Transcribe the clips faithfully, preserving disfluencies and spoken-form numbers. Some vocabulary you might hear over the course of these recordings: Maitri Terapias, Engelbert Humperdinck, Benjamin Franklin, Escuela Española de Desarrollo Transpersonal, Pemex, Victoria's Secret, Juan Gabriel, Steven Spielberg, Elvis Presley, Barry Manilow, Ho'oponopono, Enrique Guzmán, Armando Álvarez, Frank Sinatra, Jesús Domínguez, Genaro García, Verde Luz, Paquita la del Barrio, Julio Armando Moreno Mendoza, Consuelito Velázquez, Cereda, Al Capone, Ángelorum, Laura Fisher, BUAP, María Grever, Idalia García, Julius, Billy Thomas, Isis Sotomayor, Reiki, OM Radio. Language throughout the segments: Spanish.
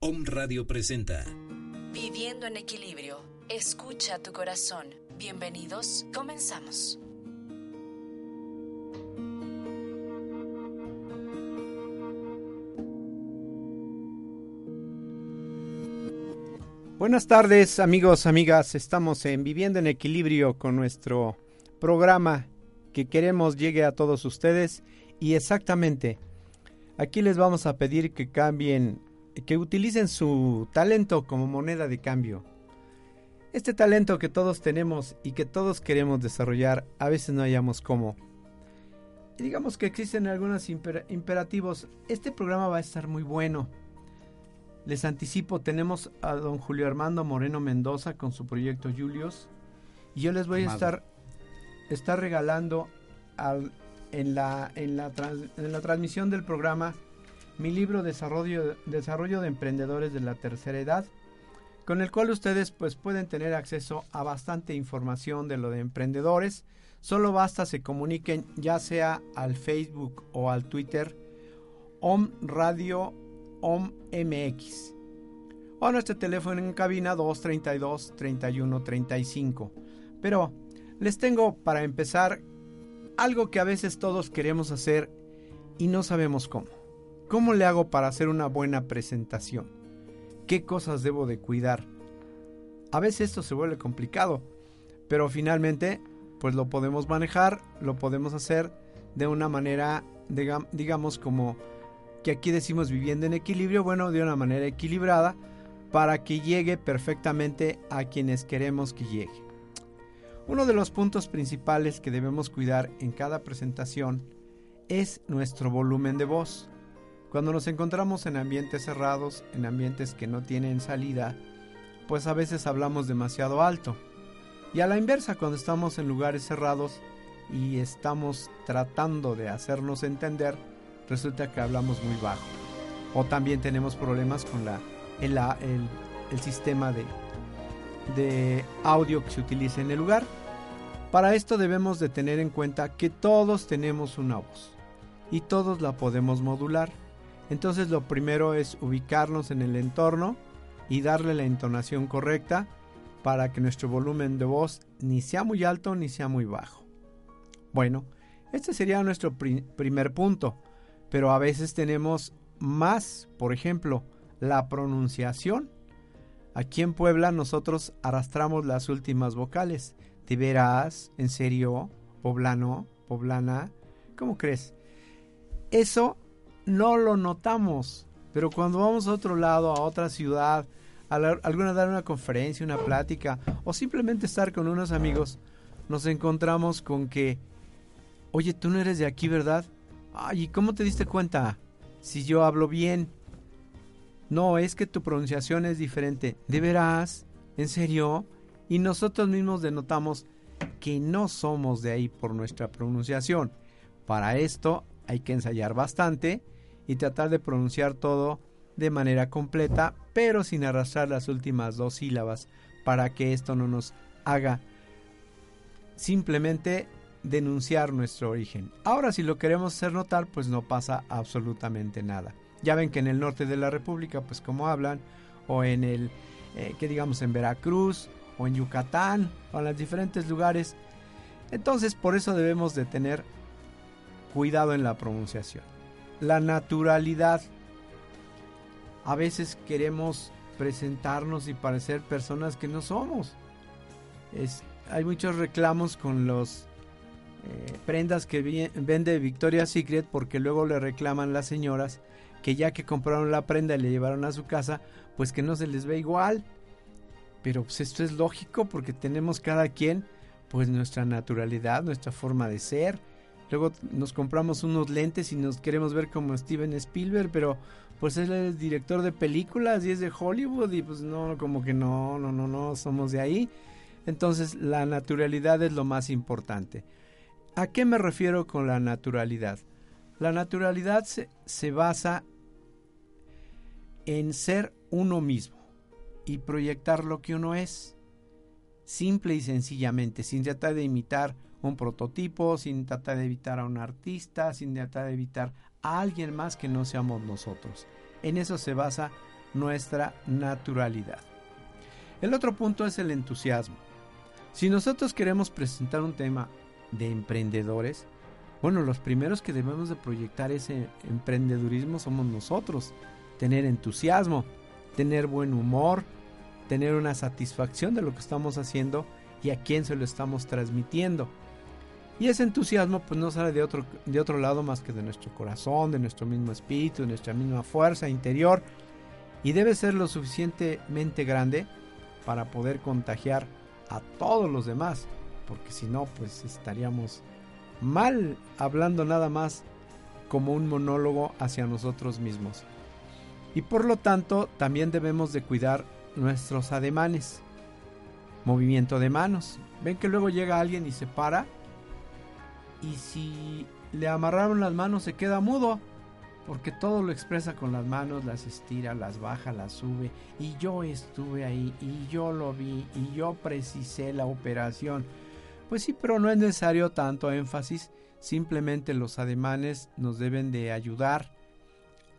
O M Radio presenta Viviendo en Equilibrio. Escucha tu corazón. Bienvenidos, comenzamos. Buenas tardes, amigos, amigas. Estamos en Viviendo en Equilibrio con nuestro programa que queremos llegue a todos ustedes. Y exactamente, aquí les vamos a pedir que cambien, que utilicen su talento como moneda de cambio. Este talento que todos tenemos y que todos queremos desarrollar, a veces no hallamos cómo. Y digamos que existen algunos imper- imperativos. Este programa va a estar muy bueno. Les anticipo, tenemos a don Julio Armando Moreno Mendoza con su proyecto Julius. Y yo les voy Amado. a estar, estar regalando al, en, la, en, la trans, en la transmisión del programa mi libro Desarrollo, Desarrollo de Emprendedores de la Tercera Edad, con el cual ustedes pues pueden tener acceso a bastante información de lo de emprendedores. Solo basta se comuniquen ya sea al Facebook o al Twitter O M Radio O M M X o a nuestro teléfono en cabina dos treinta y dos, treinta y uno treinta y cinco. Pero les tengo para empezar algo que a veces todos queremos hacer y no sabemos cómo. ¿Cómo le hago para hacer una buena presentación? ¿Qué cosas debo de cuidar? A veces esto se vuelve complicado, pero finalmente pues lo podemos manejar, lo podemos hacer de una manera, de, digamos como que aquí decimos viviendo en equilibrio, bueno, de una manera equilibrada para que llegue perfectamente a quienes queremos que llegue. Uno de los puntos principales que debemos cuidar en cada presentación es nuestro volumen de voz. Cuando nos encontramos en ambientes cerrados, en ambientes que no tienen salida, pues a veces hablamos demasiado alto. Y a la inversa, cuando estamos en lugares cerrados y estamos tratando de hacernos entender, resulta que hablamos muy bajo. O también tenemos problemas con la, el, el, el sistema de, de audio que se utiliza en el lugar. Para esto debemos de tener en cuenta que todos tenemos una voz y todos la podemos modular. Entonces lo primero es ubicarnos en el entorno y darle la entonación correcta para que nuestro volumen de voz ni sea muy alto ni sea muy bajo. Bueno, este sería nuestro pri- primer punto, pero a veces tenemos más, por ejemplo, la pronunciación. Aquí en Puebla nosotros arrastramos las últimas vocales. ¿Te verás? ¿En serio? ¿Poblano? ¿Poblana? ¿Cómo crees? Eso no lo notamos, pero cuando vamos a otro lado, a otra ciudad, a la, alguna dar una conferencia, una plática o simplemente estar con unos amigos, nos encontramos con que, oye, tú no eres de aquí, ¿verdad? Ay, ¿y cómo te diste cuenta? Si yo hablo bien. No, es que tu pronunciación es diferente. ¿De veras? ¿En serio? Y nosotros mismos denotamos que no somos de ahí por nuestra pronunciación. Para esto hay que ensayar bastante y tratar de pronunciar todo de manera completa, pero sin arrastrar las últimas dos sílabas, para que esto no nos haga simplemente denunciar nuestro origen. Ahora, si lo queremos hacer notar, pues no pasa absolutamente nada. Ya ven que en el norte de la República, pues como hablan, o en el, eh, que digamos en Veracruz, o en Yucatán, o en los diferentes lugares. Entonces, por eso debemos de tener cuidado en la pronunciación. La naturalidad. A veces queremos presentarnos y parecer personas que no somos. Es, hay muchos reclamos con los eh, prendas que vi, vende Victoria's Secret, porque luego le reclaman las señoras que ya que compraron la prenda y le llevaron a su casa, pues que no se les ve igual. Pero pues esto es lógico, porque tenemos cada quien pues nuestra naturalidad, nuestra forma de ser. Luego nos compramos unos lentes y nos queremos ver como Steven Spielberg, pero pues él es director de películas y es de Hollywood y pues no, como que no, no, no, no, somos de ahí. Entonces la naturalidad es lo más importante. ¿A qué me refiero con la naturalidad? La naturalidad se, se basa en ser uno mismo y proyectar lo que uno es, simple y sencillamente, sin tratar de imitar un prototipo, sin tratar de evitar a un artista, sin tratar de evitar a alguien más que no seamos nosotros. En eso se basa nuestra naturalidad. El otro punto es el entusiasmo. Si nosotros queremos presentar un tema de emprendedores, bueno, los primeros que debemos de proyectar ese emprendedurismo somos nosotros. Tener entusiasmo, tener buen humor, tener una satisfacción de lo que estamos haciendo y a quién se lo estamos transmitiendo. Y ese entusiasmo pues no sale de otro, de otro lado más que de nuestro corazón, de nuestro mismo espíritu, de nuestra misma fuerza interior. Y debe ser lo suficientemente grande para poder contagiar a todos los demás. Porque si no, pues estaríamos mal hablando nada más como un monólogo hacia nosotros mismos. Y por lo tanto, también debemos de cuidar nuestros ademanes. Movimiento de manos. Ven que luego llega alguien y se para. Y si le amarraron las manos se queda mudo, porque todo lo expresa con las manos, las estira, las baja, las sube. Y yo estuve ahí, y yo lo vi, y yo precisé la operación. Pues sí, pero no es necesario tanto énfasis. Simplemente los ademanes nos deben de ayudar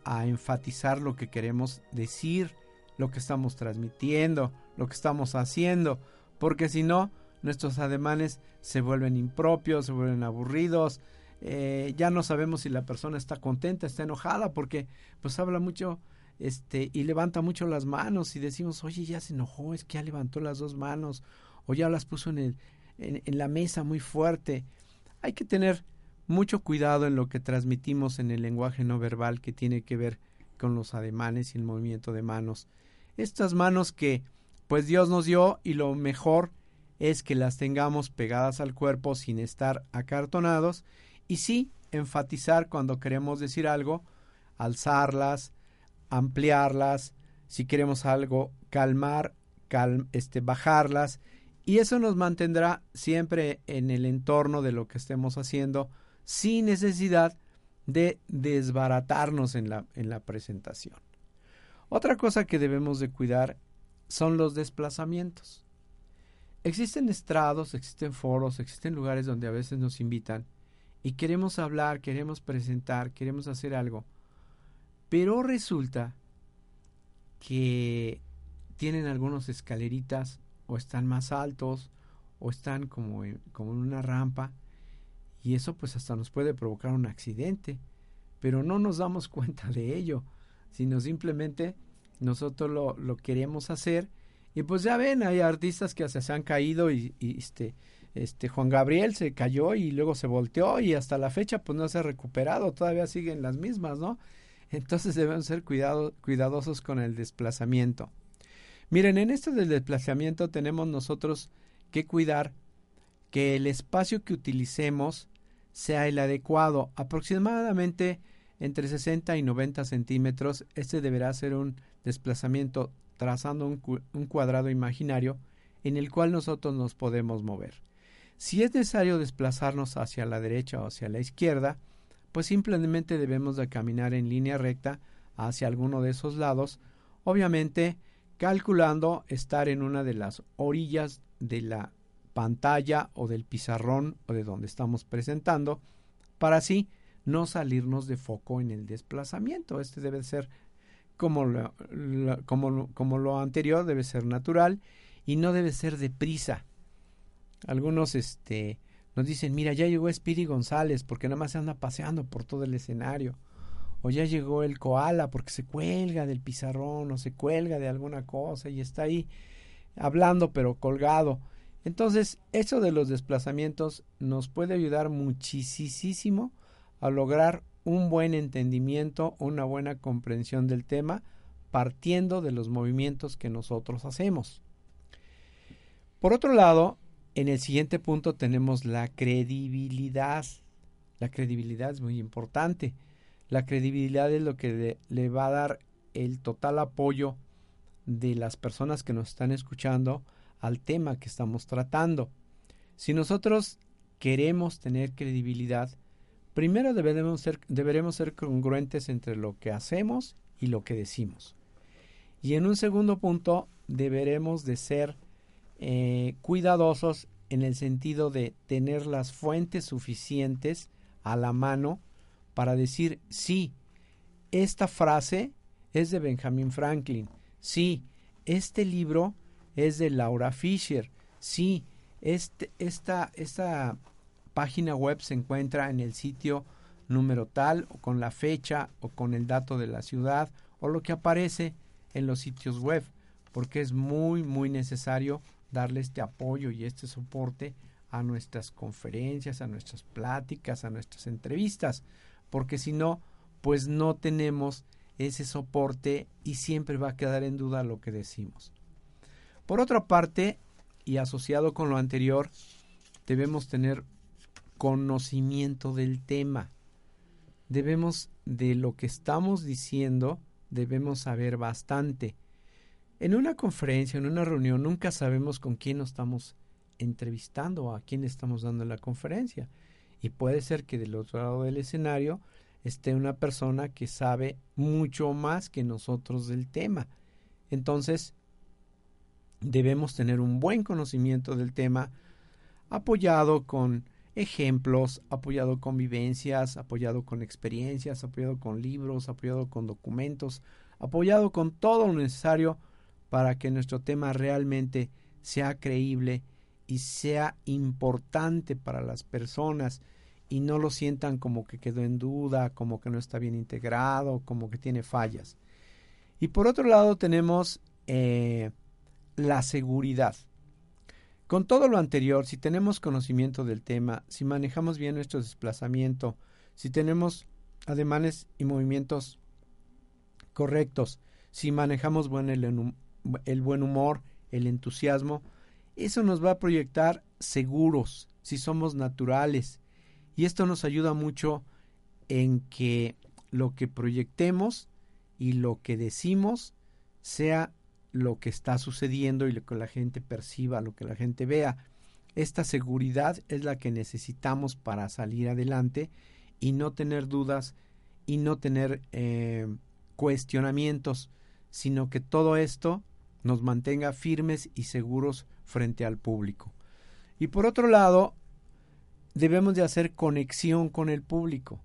a enfatizar lo que queremos decir, lo que estamos transmitiendo, lo que estamos haciendo, porque si no, nuestros ademanes se vuelven impropios, se vuelven aburridos, eh, ya no sabemos si la persona está contenta, está enojada, porque pues habla mucho este, y levanta mucho las manos y decimos, oye, ya se enojó, es que ya levantó las dos manos o ya las puso en, el, en, en la mesa muy fuerte. Hay que tener mucho cuidado en lo que transmitimos en el lenguaje no verbal que tiene que ver con los ademanes y el movimiento de manos. Estas manos que pues Dios nos dio y lo mejor es que las tengamos pegadas al cuerpo sin estar acartonados y sí enfatizar cuando queremos decir algo, alzarlas, ampliarlas, si queremos algo, calmar, cal, este, bajarlas y eso nos mantendrá siempre en el entorno de lo que estemos haciendo sin necesidad de desbaratarnos en la, en la presentación. Otra cosa que debemos de cuidar son los desplazamientos. Existen estrados, existen foros, existen lugares donde a veces nos invitan y queremos hablar, queremos presentar, queremos hacer algo, pero resulta que tienen algunas escaleritas o están más altos o están como en, como en una rampa y eso pues hasta nos puede provocar un accidente, pero no nos damos cuenta de ello, sino simplemente nosotros lo, lo queremos hacer. Y pues ya ven, hay artistas que se han caído y, y este, este Juan Gabriel se cayó y luego se volteó y hasta la fecha pues no se ha recuperado, todavía siguen las mismas, ¿no? Entonces debemos ser cuidado, cuidadosos con el desplazamiento. Miren, en esto del desplazamiento tenemos nosotros que cuidar que el espacio que utilicemos sea el adecuado, aproximadamente entre sesenta y noventa centímetros. Este deberá ser un desplazamiento trazando un, cu- un cuadrado imaginario en el cual nosotros nos podemos mover. Si es necesario desplazarnos hacia la derecha o hacia la izquierda, pues simplemente debemos de caminar en línea recta hacia alguno de esos lados, obviamente calculando estar en una de las orillas de la pantalla o del pizarrón o de donde estamos presentando, para así no salirnos de foco en el desplazamiento. Este debe ser Como lo, lo, como, como lo anterior, debe ser natural y no debe ser deprisa. Algunos este, nos dicen, mira, ya llegó Spiri González porque nada más se anda paseando por todo el escenario. O ya llegó el koala porque se cuelga del pizarrón o se cuelga de alguna cosa y está ahí hablando pero colgado. Entonces, eso de los desplazamientos nos puede ayudar muchísimo a lograr un buen entendimiento, una buena comprensión del tema, partiendo de los movimientos que nosotros hacemos. Por otro lado, en el siguiente punto tenemos la credibilidad. La credibilidad es muy importante. La credibilidad es lo que le, le va a dar el total apoyo de las personas que nos están escuchando al tema que estamos tratando. Si nosotros queremos tener credibilidad, primero deberemos ser, deberemos ser congruentes entre lo que hacemos y lo que decimos. Y en un segundo punto deberemos de ser eh, cuidadosos en el sentido de tener las fuentes suficientes a la mano para decir, sí, esta frase es de Benjamin Franklin. Sí, este libro es de Laura Fisher. Sí, este, esta, esta página web se encuentra en el sitio número tal, o con la fecha, o con el dato de la ciudad, o lo que aparece en los sitios web, porque es muy, muy necesario darle este apoyo y este soporte a nuestras conferencias, a nuestras pláticas, a nuestras entrevistas, porque si no, pues no tenemos ese soporte y siempre va a quedar en duda lo que decimos. Por otra parte, y asociado con lo anterior, debemos tener conocimiento del tema. Debemos, de lo que estamos diciendo, debemos saber bastante. En una conferencia, en una reunión, nunca sabemos con quién nos estamos entrevistando o a quién estamos dando la conferencia. Y puede ser que del otro lado del escenario esté una persona que sabe mucho más que nosotros del tema. Entonces, debemos tener un buen conocimiento del tema, apoyado con ejemplos, apoyado con vivencias, apoyado con experiencias, apoyado con libros, apoyado con documentos, apoyado con todo lo necesario para que nuestro tema realmente sea creíble y sea importante para las personas y no lo sientan como que quedó en duda, como que no está bien integrado, como que tiene fallas. Y por otro lado tenemos eh, la seguridad. Con todo lo anterior, si tenemos conocimiento del tema, si manejamos bien nuestro desplazamiento, si tenemos ademanes y movimientos correctos, si manejamos buen el, el buen humor, el entusiasmo, eso nos va a proyectar seguros, si somos naturales. Y esto nos ayuda mucho en que lo que proyectemos y lo que decimos sea lo que está sucediendo y lo que la gente perciba, lo que la gente vea. Esta seguridad es la que necesitamos para salir adelante y no tener dudas y no tener eh, cuestionamientos, sino que todo esto nos mantenga firmes y seguros frente al público. Y por otro lado, debemos de hacer conexión con el público,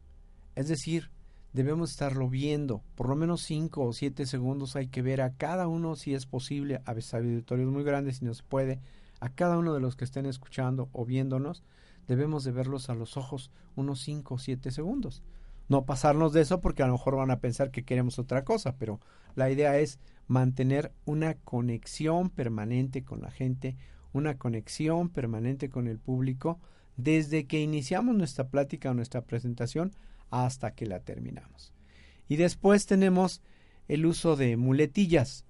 es decir, debemos estarlo viendo, por lo menos cinco o siete segundos hay que ver a cada uno si es posible, a veces hay auditorios muy grandes si no se puede, a cada uno de los que estén escuchando o viéndonos, debemos de verlos a los ojos unos cinco o siete segundos. No pasarnos de eso porque a lo mejor van a pensar que queremos otra cosa, pero la idea es mantener una conexión permanente con la gente, una conexión permanente con el público, desde que iniciamos nuestra plática o nuestra presentación hasta que la terminamos. Y después tenemos el uso de muletillas.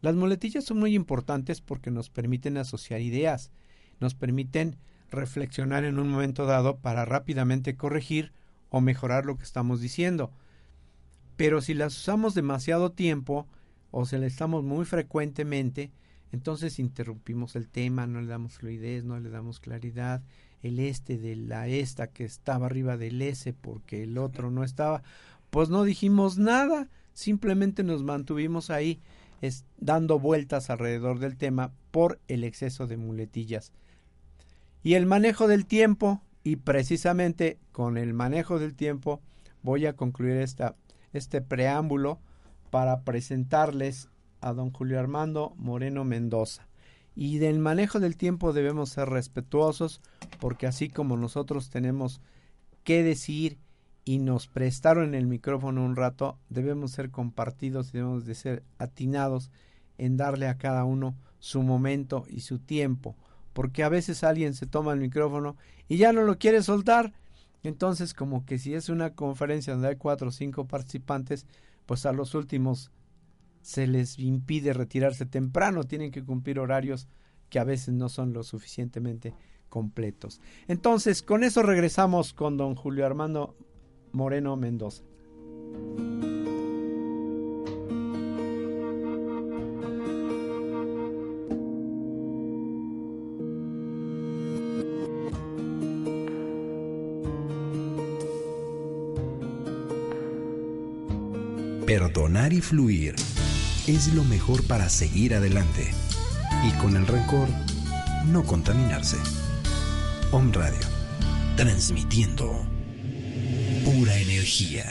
Las muletillas son muy importantes porque nos permiten asociar ideas, nos permiten reflexionar en un momento dado para rápidamente corregir o mejorar lo que estamos diciendo. Pero si las usamos demasiado tiempo o se las usamos muy frecuentemente, entonces interrumpimos el tema, no le damos fluidez, no le damos claridad, el este de la esta que estaba arriba del ese porque el otro no estaba, pues no dijimos nada, simplemente nos mantuvimos ahí es, dando vueltas alrededor del tema por el exceso de muletillas. Y el manejo del tiempo, y precisamente con el manejo del tiempo voy a concluir esta, este preámbulo para presentarles a don Julio Armando Moreno Mendoza. Y del manejo del tiempo debemos ser respetuosos porque así como nosotros tenemos que decir y nos prestaron el micrófono un rato, debemos ser compartidos y debemos de ser atinados en darle a cada uno su momento y su tiempo. Porque a veces alguien se toma el micrófono y ya no lo quiere soltar. Entonces como que si es una conferencia donde hay cuatro o cinco participantes, pues a los últimos se les impide retirarse temprano, tienen que cumplir horarios que a veces no son lo suficientemente completos. Entonces, con eso regresamos con don Julio Armando Moreno Mendoza. Perdonar y fluir es lo mejor para seguir adelante y con el rencor no contaminarse. O M Radio, transmitiendo pura energía.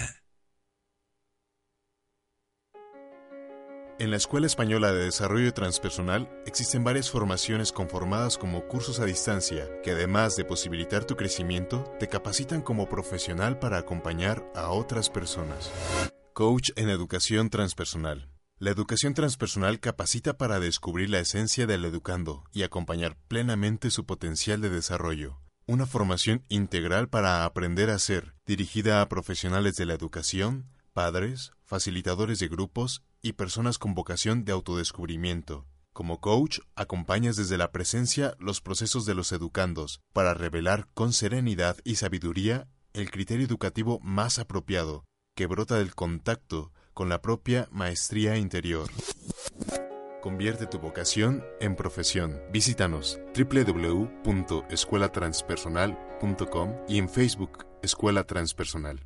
En la Escuela Española de Desarrollo Transpersonal existen varias formaciones conformadas como cursos a distancia que, además de posibilitar tu crecimiento, te capacitan como profesional para acompañar a otras personas. Coach en Educación Transpersonal. La educación transpersonal capacita para descubrir la esencia del educando y acompañar plenamente su potencial de desarrollo. Una formación integral para aprender a ser, dirigida a profesionales de la educación, padres, facilitadores de grupos y personas con vocación de autodescubrimiento. Como coach, acompañas desde la presencia los procesos de los educandos para revelar con serenidad y sabiduría el criterio educativo más apropiado, que brota del contacto con la propia maestría interior. Convierte tu vocación en profesión. Visítanos doble u doble u doble u punto escuela transpersonal punto com y en Facebook Escuela Transpersonal.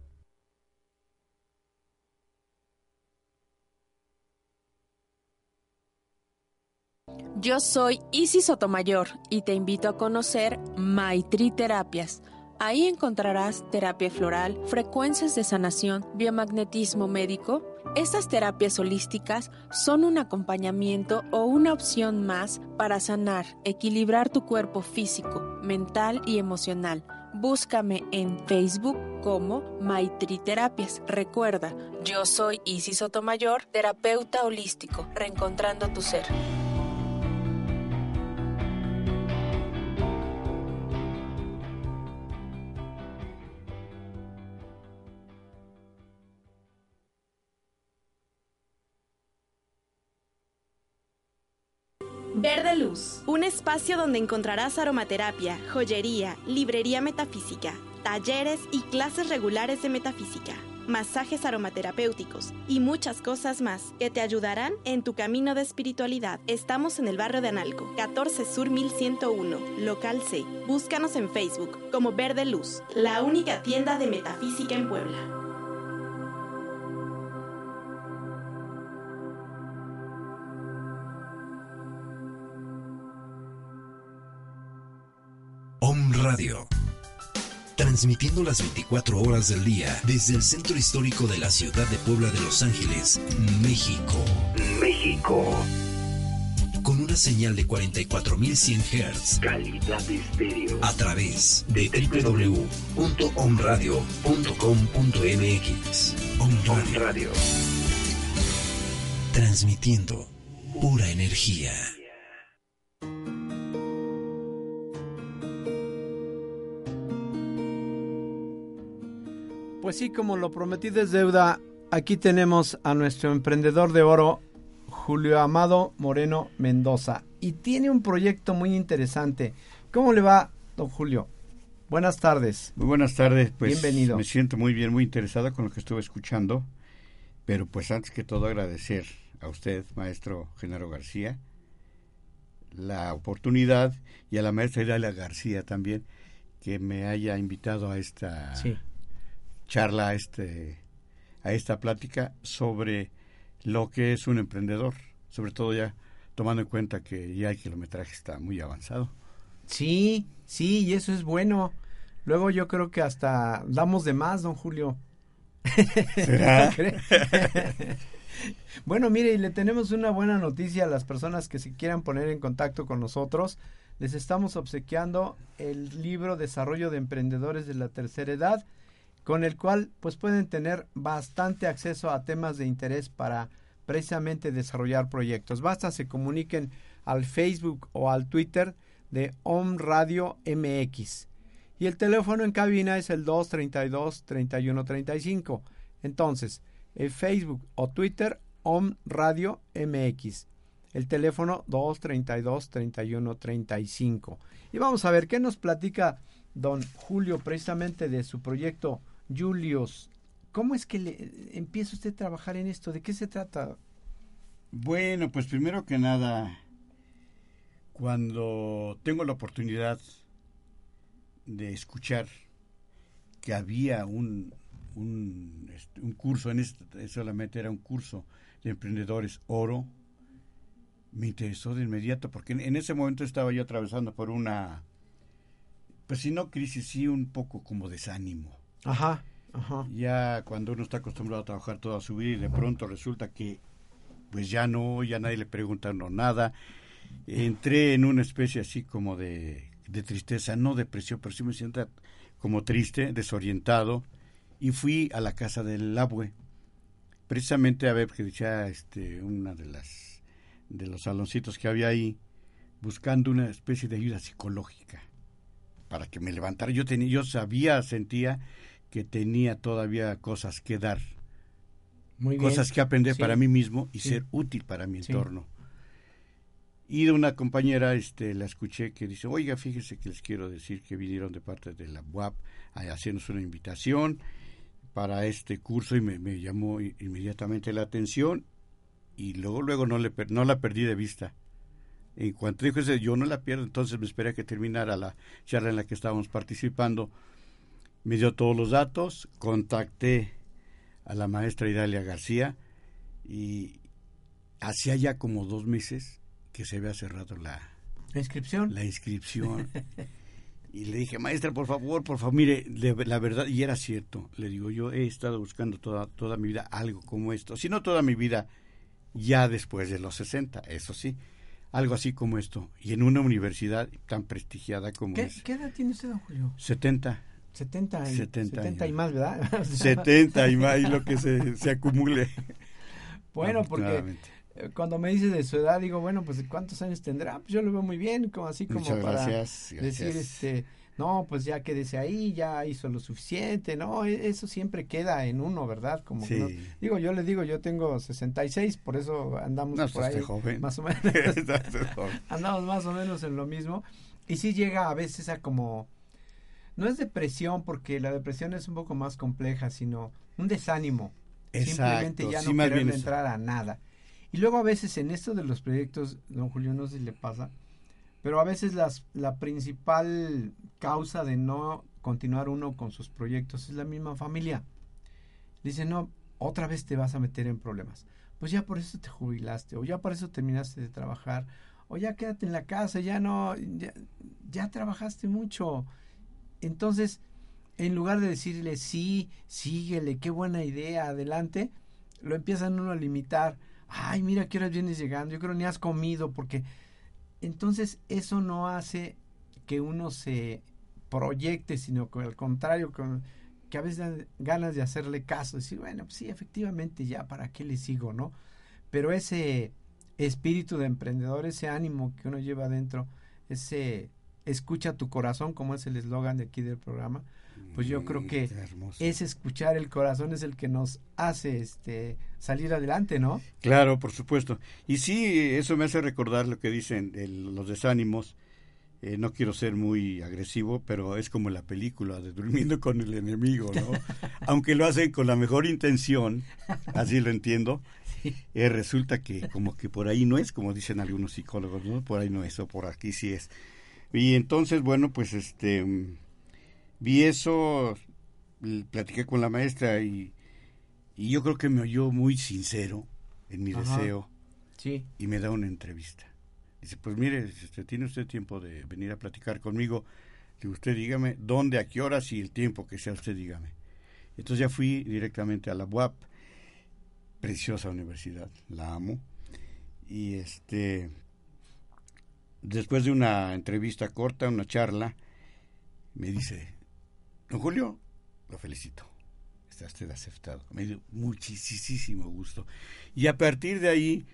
Yo soy Isis Sotomayor y te invito a conocer Maitri Terapias. Ahí encontrarás terapia floral, frecuencias de sanación, biomagnetismo médico. Estas terapias holísticas son un acompañamiento o una opción más para sanar, equilibrar tu cuerpo físico, mental y emocional. Búscame en Facebook como Maitri Terapias. Recuerda, yo soy Isis Sotomayor, terapeuta holístico, reencontrando tu ser. Verde Luz, un espacio donde encontrarás aromaterapia, joyería, librería metafísica, talleres y clases regulares de metafísica, masajes aromaterapéuticos y muchas cosas más que te ayudarán en tu camino de espiritualidad. Estamos en el barrio de Analco, catorce Sur mil ciento uno, local C. Búscanos en Facebook como Verde Luz, la única tienda de metafísica en Puebla. O M Radio, transmitiendo las veinticuatro horas del día desde el centro histórico de la ciudad de Puebla de Los Ángeles, México. México. Con una señal de cuarenta y cuatro mil cien hertz. Calidad de estéreo. A través de doble u doble u doble u punto o m radio punto com punto m x. O M Radio. Transmitiendo pura energía. Pues sí, como lo prometí desde deuda, aquí tenemos a nuestro emprendedor de oro, Julio Amado Moreno Mendoza. Y tiene un proyecto muy interesante. ¿Cómo le va, don Julio? Buenas tardes. Muy buenas tardes. Pues, bienvenido. Me siento muy bien, muy interesado con lo que estuve escuchando. Pero pues antes que todo agradecer a usted, maestro Genaro García, la oportunidad y a la maestra Idalia García también, que me haya invitado a esta... Sí. charla a, este, a esta plática sobre lo que es un emprendedor, sobre todo ya tomando en cuenta que ya el kilometraje está muy avanzado. Sí, sí, y eso es bueno. Luego yo creo que hasta damos de más, don Julio. ¿Será? Bueno, mire, y le tenemos una buena noticia a las personas que se quieran poner en contacto con nosotros. Les estamos obsequiando el libro Desarrollo de Emprendedores de la Tercera Edad, con el cual pues pueden tener bastante acceso a temas de interés para precisamente desarrollar proyectos. Basta se comuniquen al Facebook o al Twitter de O M Radio M X. Y el teléfono en cabina es el dos treinta y dos, treinta y uno treinta y cinco. Entonces, el Facebook o Twitter O M Radio M X. El teléfono dos treinta y dos, treinta y uno treinta y cinco. Y vamos a ver qué nos platica don Julio precisamente de su proyecto Julius. ¿Cómo es que le, empieza usted a trabajar en esto? ¿De qué se trata? Bueno, pues primero que nada, cuando tengo la oportunidad de escuchar que había un, un, un curso, en este, solamente era un curso de emprendedores oro, me interesó de inmediato, porque en, en ese momento estaba yo atravesando por una, pues si no crisis, sí un poco como desánimo. Ajá, ajá. Ya cuando uno está acostumbrado a trabajar toda su vida y de pronto resulta que pues ya no, ya nadie le pregunta no nada. Entré en una especie así como de, de tristeza, no depresión, pero sí me siento como triste, desorientado, y fui a la casa del abue, precisamente a ver, que decía este, una de las, de los saloncitos que había ahí, buscando una especie de ayuda psicológica para que me levantara. Yo tenía, yo sabía, sentía que tenía todavía cosas que dar, Muy cosas bien. que aprender sí. para mí mismo y sí. ser útil para mi sí. entorno. Y de una compañera este, la escuché que dice, oiga, fíjese que les quiero decir que vinieron de parte de la B U A P a hacernos una invitación para este curso, y me, me llamó inmediatamente la atención, y luego luego no, le, no la perdí de vista. En cuanto dijo eso, yo no la pierdo, entonces me esperé a que terminara la charla en la que estábamos participando. Me dio todos los datos, contacté a la maestra Idalia García, y hacía ya como dos meses que se había cerrado la, ¿La inscripción. La inscripción. Y le dije, maestra, por favor, por favor, mire, de, la verdad, y era cierto, le digo, yo he estado buscando toda, toda mi vida algo como esto, si no toda mi vida, ya después de los sesenta, eso sí, algo así como esto, y en una universidad tan prestigiada como ¿Qué, es. ¿Qué edad tiene usted, don Julio? setenta. setenta, y, setenta, setenta y más, ¿verdad? setenta y más, y lo que se, se acumule. Bueno, porque cuando me dices de su edad, digo, bueno, pues ¿cuántos años tendrá? Pues yo lo veo muy bien, como así como Muchas para gracias, gracias. decir, este, no, pues ya quédese ahí, ya hizo lo suficiente, no, eso siempre queda en uno, ¿verdad? Como sí. que no, digo, yo les digo, yo tengo sesenta y seis, por eso andamos no, por ahí, joven. más o menos, andamos más o menos en lo mismo, y sí llega a veces a como, no es depresión, porque la depresión es un poco más compleja, sino un desánimo. Exacto, simplemente ya no sí, querer entrar a nada. Y luego a veces en esto de los proyectos, don Julio, no sé si le pasa, pero a veces las, la principal causa de no continuar uno con sus proyectos es la misma familia. Dicen, no, otra vez te vas a meter en problemas. Pues ya por eso te jubilaste, o ya por eso terminaste de trabajar, o ya quédate en la casa, ya no, ya, ya trabajaste mucho. Entonces, en lugar de decirle, sí, síguele, qué buena idea, adelante, lo empiezan uno a limitar. Ay, mira, ¿qué horas vienes llegando? Yo creo que ni has comido, porque... Entonces, eso no hace que uno se proyecte, sino que al contrario, que a veces dan ganas de hacerle caso, decir, bueno, pues sí, efectivamente, ya, ¿para qué le sigo, no? Pero ese espíritu de emprendedor, ese ánimo que uno lleva adentro, ese escucha tu corazón, como es el eslogan de aquí del programa, pues yo creo que es escuchar el corazón, es el que nos hace este salir adelante, ¿no? Claro, por supuesto. Y sí, eso me hace recordar lo que dicen el, los desánimos. Eh, no quiero ser muy agresivo, pero es como la película de Durmiendo con el Enemigo, ¿no? Aunque lo hacen con la mejor intención, así lo entiendo, sí. eh, resulta que como que por ahí no es, como dicen algunos psicólogos, ¿no? Por ahí no es, o por aquí sí es. Y entonces, bueno, pues este... vi eso, platiqué con la maestra y, y yo creo que me oyó muy sincero en mi Ajá, deseo sí. y me da una entrevista. Dice, pues mire, este, ¿tiene usted tiempo de venir a platicar conmigo? Que usted dígame dónde, a qué horas y el tiempo que sea, usted dígame. Entonces ya fui directamente a la B U A P, preciosa universidad, la amo. Y este después de una entrevista corta, una charla, me dice... Don Julio, lo felicito. Está usted aceptado. Me dio muchísimo gusto. Y a partir de ahí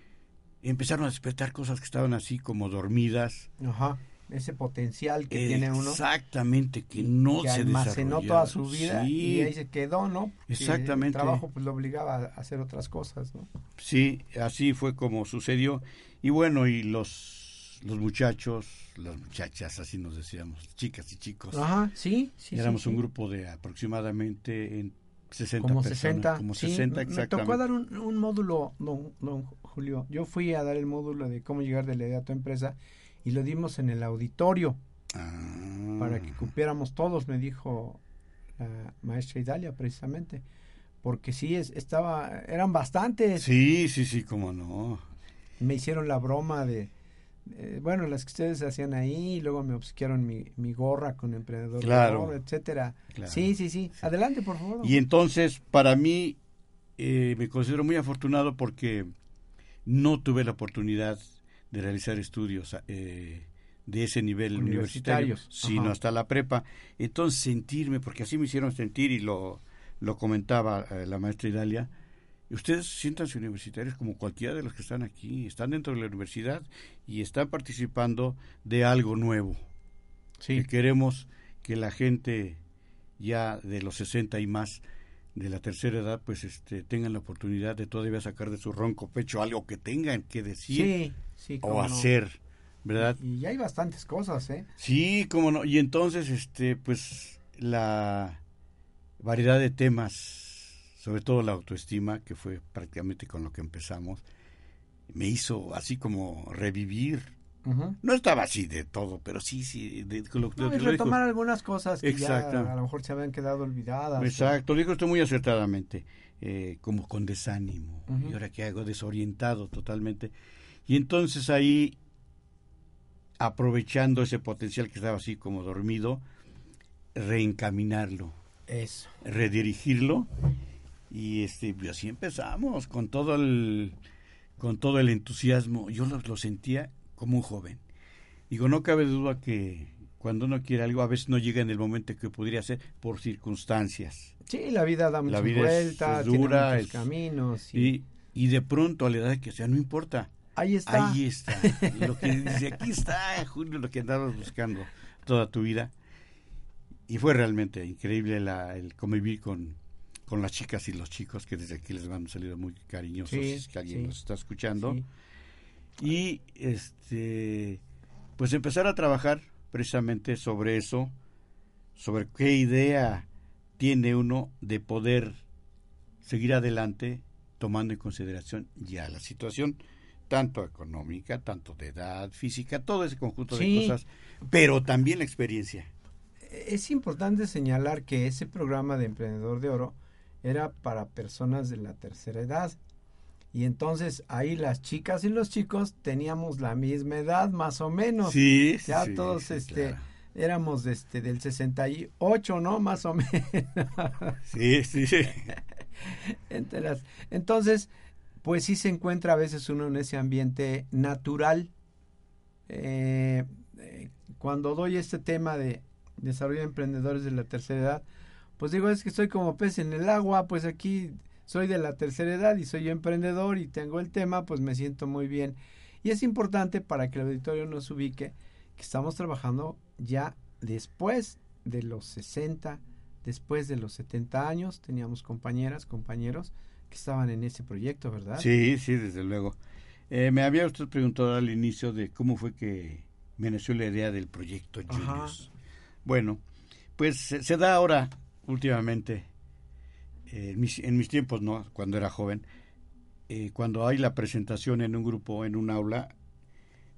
empezaron a despertar cosas que estaban así como dormidas. Ajá. Ese potencial que eh, tiene uno. Exactamente, que no que se desarrolló. Almacenó toda su vida sí. y ahí se quedó, ¿no? Porque exactamente. El trabajo pues lo obligaba a hacer otras cosas, ¿no? Sí, así fue como sucedió. Y bueno, y los... los muchachos, las muchachas, así nos decíamos, chicas y chicos. Ajá, sí, sí. Y éramos sí, un sí. grupo de aproximadamente en sesenta como personas. sesenta, como sí, sesenta, exactamente. Me tocó dar un, un módulo, don, don Julio. Yo fui a dar el módulo de cómo llegar de la idea a tu empresa y lo dimos en el auditorio ah. para que cupiéramos todos, me dijo la maestra Idalia, precisamente. Porque sí, es, estaba, eran bastantes. Sí, sí, sí, cómo no. Me hicieron la broma de... Eh, bueno, las que ustedes hacían ahí, y luego me obsequiaron mi, mi gorra con emprendedor, claro, gorra, etcétera. Claro, sí, sí, sí, sí. Adelante, por favor. Y entonces, para mí, eh, me considero muy afortunado porque no tuve la oportunidad de realizar estudios eh, de ese nivel universitario, sino Ajá. hasta la prepa. Entonces sentirme, porque así me hicieron sentir, y lo, lo comentaba eh, la maestra Idalia, ustedes siéntanse universitarios como cualquiera de los que están aquí, están dentro de la universidad y están participando de algo nuevo. Sí. Que queremos que la gente ya de los sesenta y más, de la tercera edad, pues este, tengan la oportunidad de todavía sacar de su ronco pecho algo que tengan que decir sí, sí, o hacer, no. ¿verdad? Y, y hay bastantes cosas, ¿eh? Sí, cómo no. Y entonces, este, pues, la variedad de temas, sobre todo la autoestima, que fue prácticamente con lo que empezamos, me hizo así como revivir. Uh-huh. No estaba así de todo, pero sí, sí. De, de, lo, no, de, y retomar dijo. algunas cosas que Exacto. ya a lo mejor se habían quedado olvidadas. Exacto, o... lo dijo usted muy acertadamente, eh, como con desánimo. Uh-huh. ¿Y ahora qué hago? Desorientado totalmente. Y entonces ahí, aprovechando ese potencial que estaba así como dormido, reencaminarlo. Eso. Redirigirlo. Y este, así empezamos, con todo el con todo el entusiasmo. Yo lo, lo sentía como un joven. Digo, no cabe duda que cuando uno quiere algo, a veces no llega en el momento que podría ser por circunstancias. Sí, la vida da muchas vueltas, tiene muchos es, caminos. Y, y, y de pronto, a la edad que sea, no importa. Ahí está. Ahí está. Lo que dice, aquí está, Julio, lo que andabas buscando toda tu vida. Y fue realmente increíble la, el convivir con... con las chicas y los chicos, que desde aquí les mando saludos muy cariñosos, sí, es que alguien sí. nos está escuchando. Sí. Y este pues empezar a trabajar precisamente sobre eso, sobre qué idea tiene uno de poder seguir adelante, tomando en consideración ya la situación, tanto económica, tanto de edad, física, todo ese conjunto sí. de cosas, pero también la experiencia. Es importante señalar que ese programa de Emprendedor de Oro era para personas de la tercera edad, y entonces ahí las chicas y los chicos teníamos la misma edad más o menos, sí, ya sí, todos sí, este claro. éramos este del sesenta y ocho, ¿no? Más o menos. Sí, sí, sí. Entonces, pues sí se encuentra a veces uno en ese ambiente natural. Eh, eh, cuando doy este tema de desarrollo de emprendedores de la tercera edad, pues digo, es que estoy como pez en el agua, pues aquí soy de la tercera edad y soy emprendedor y tengo el tema, pues me siento muy bien. Y es importante para que el auditorio nos ubique que estamos trabajando ya después de los sesenta, después de los setenta años. Teníamos compañeras, compañeros que estaban en ese proyecto, ¿verdad? Sí, sí, desde luego. Eh, me había usted preguntado al inicio de cómo fue que me nació la idea del proyecto Julius. Bueno, pues se, se da ahora, últimamente, eh, en, mis, en mis tiempos, no, cuando era joven, eh, cuando hay la presentación en un grupo, en un aula,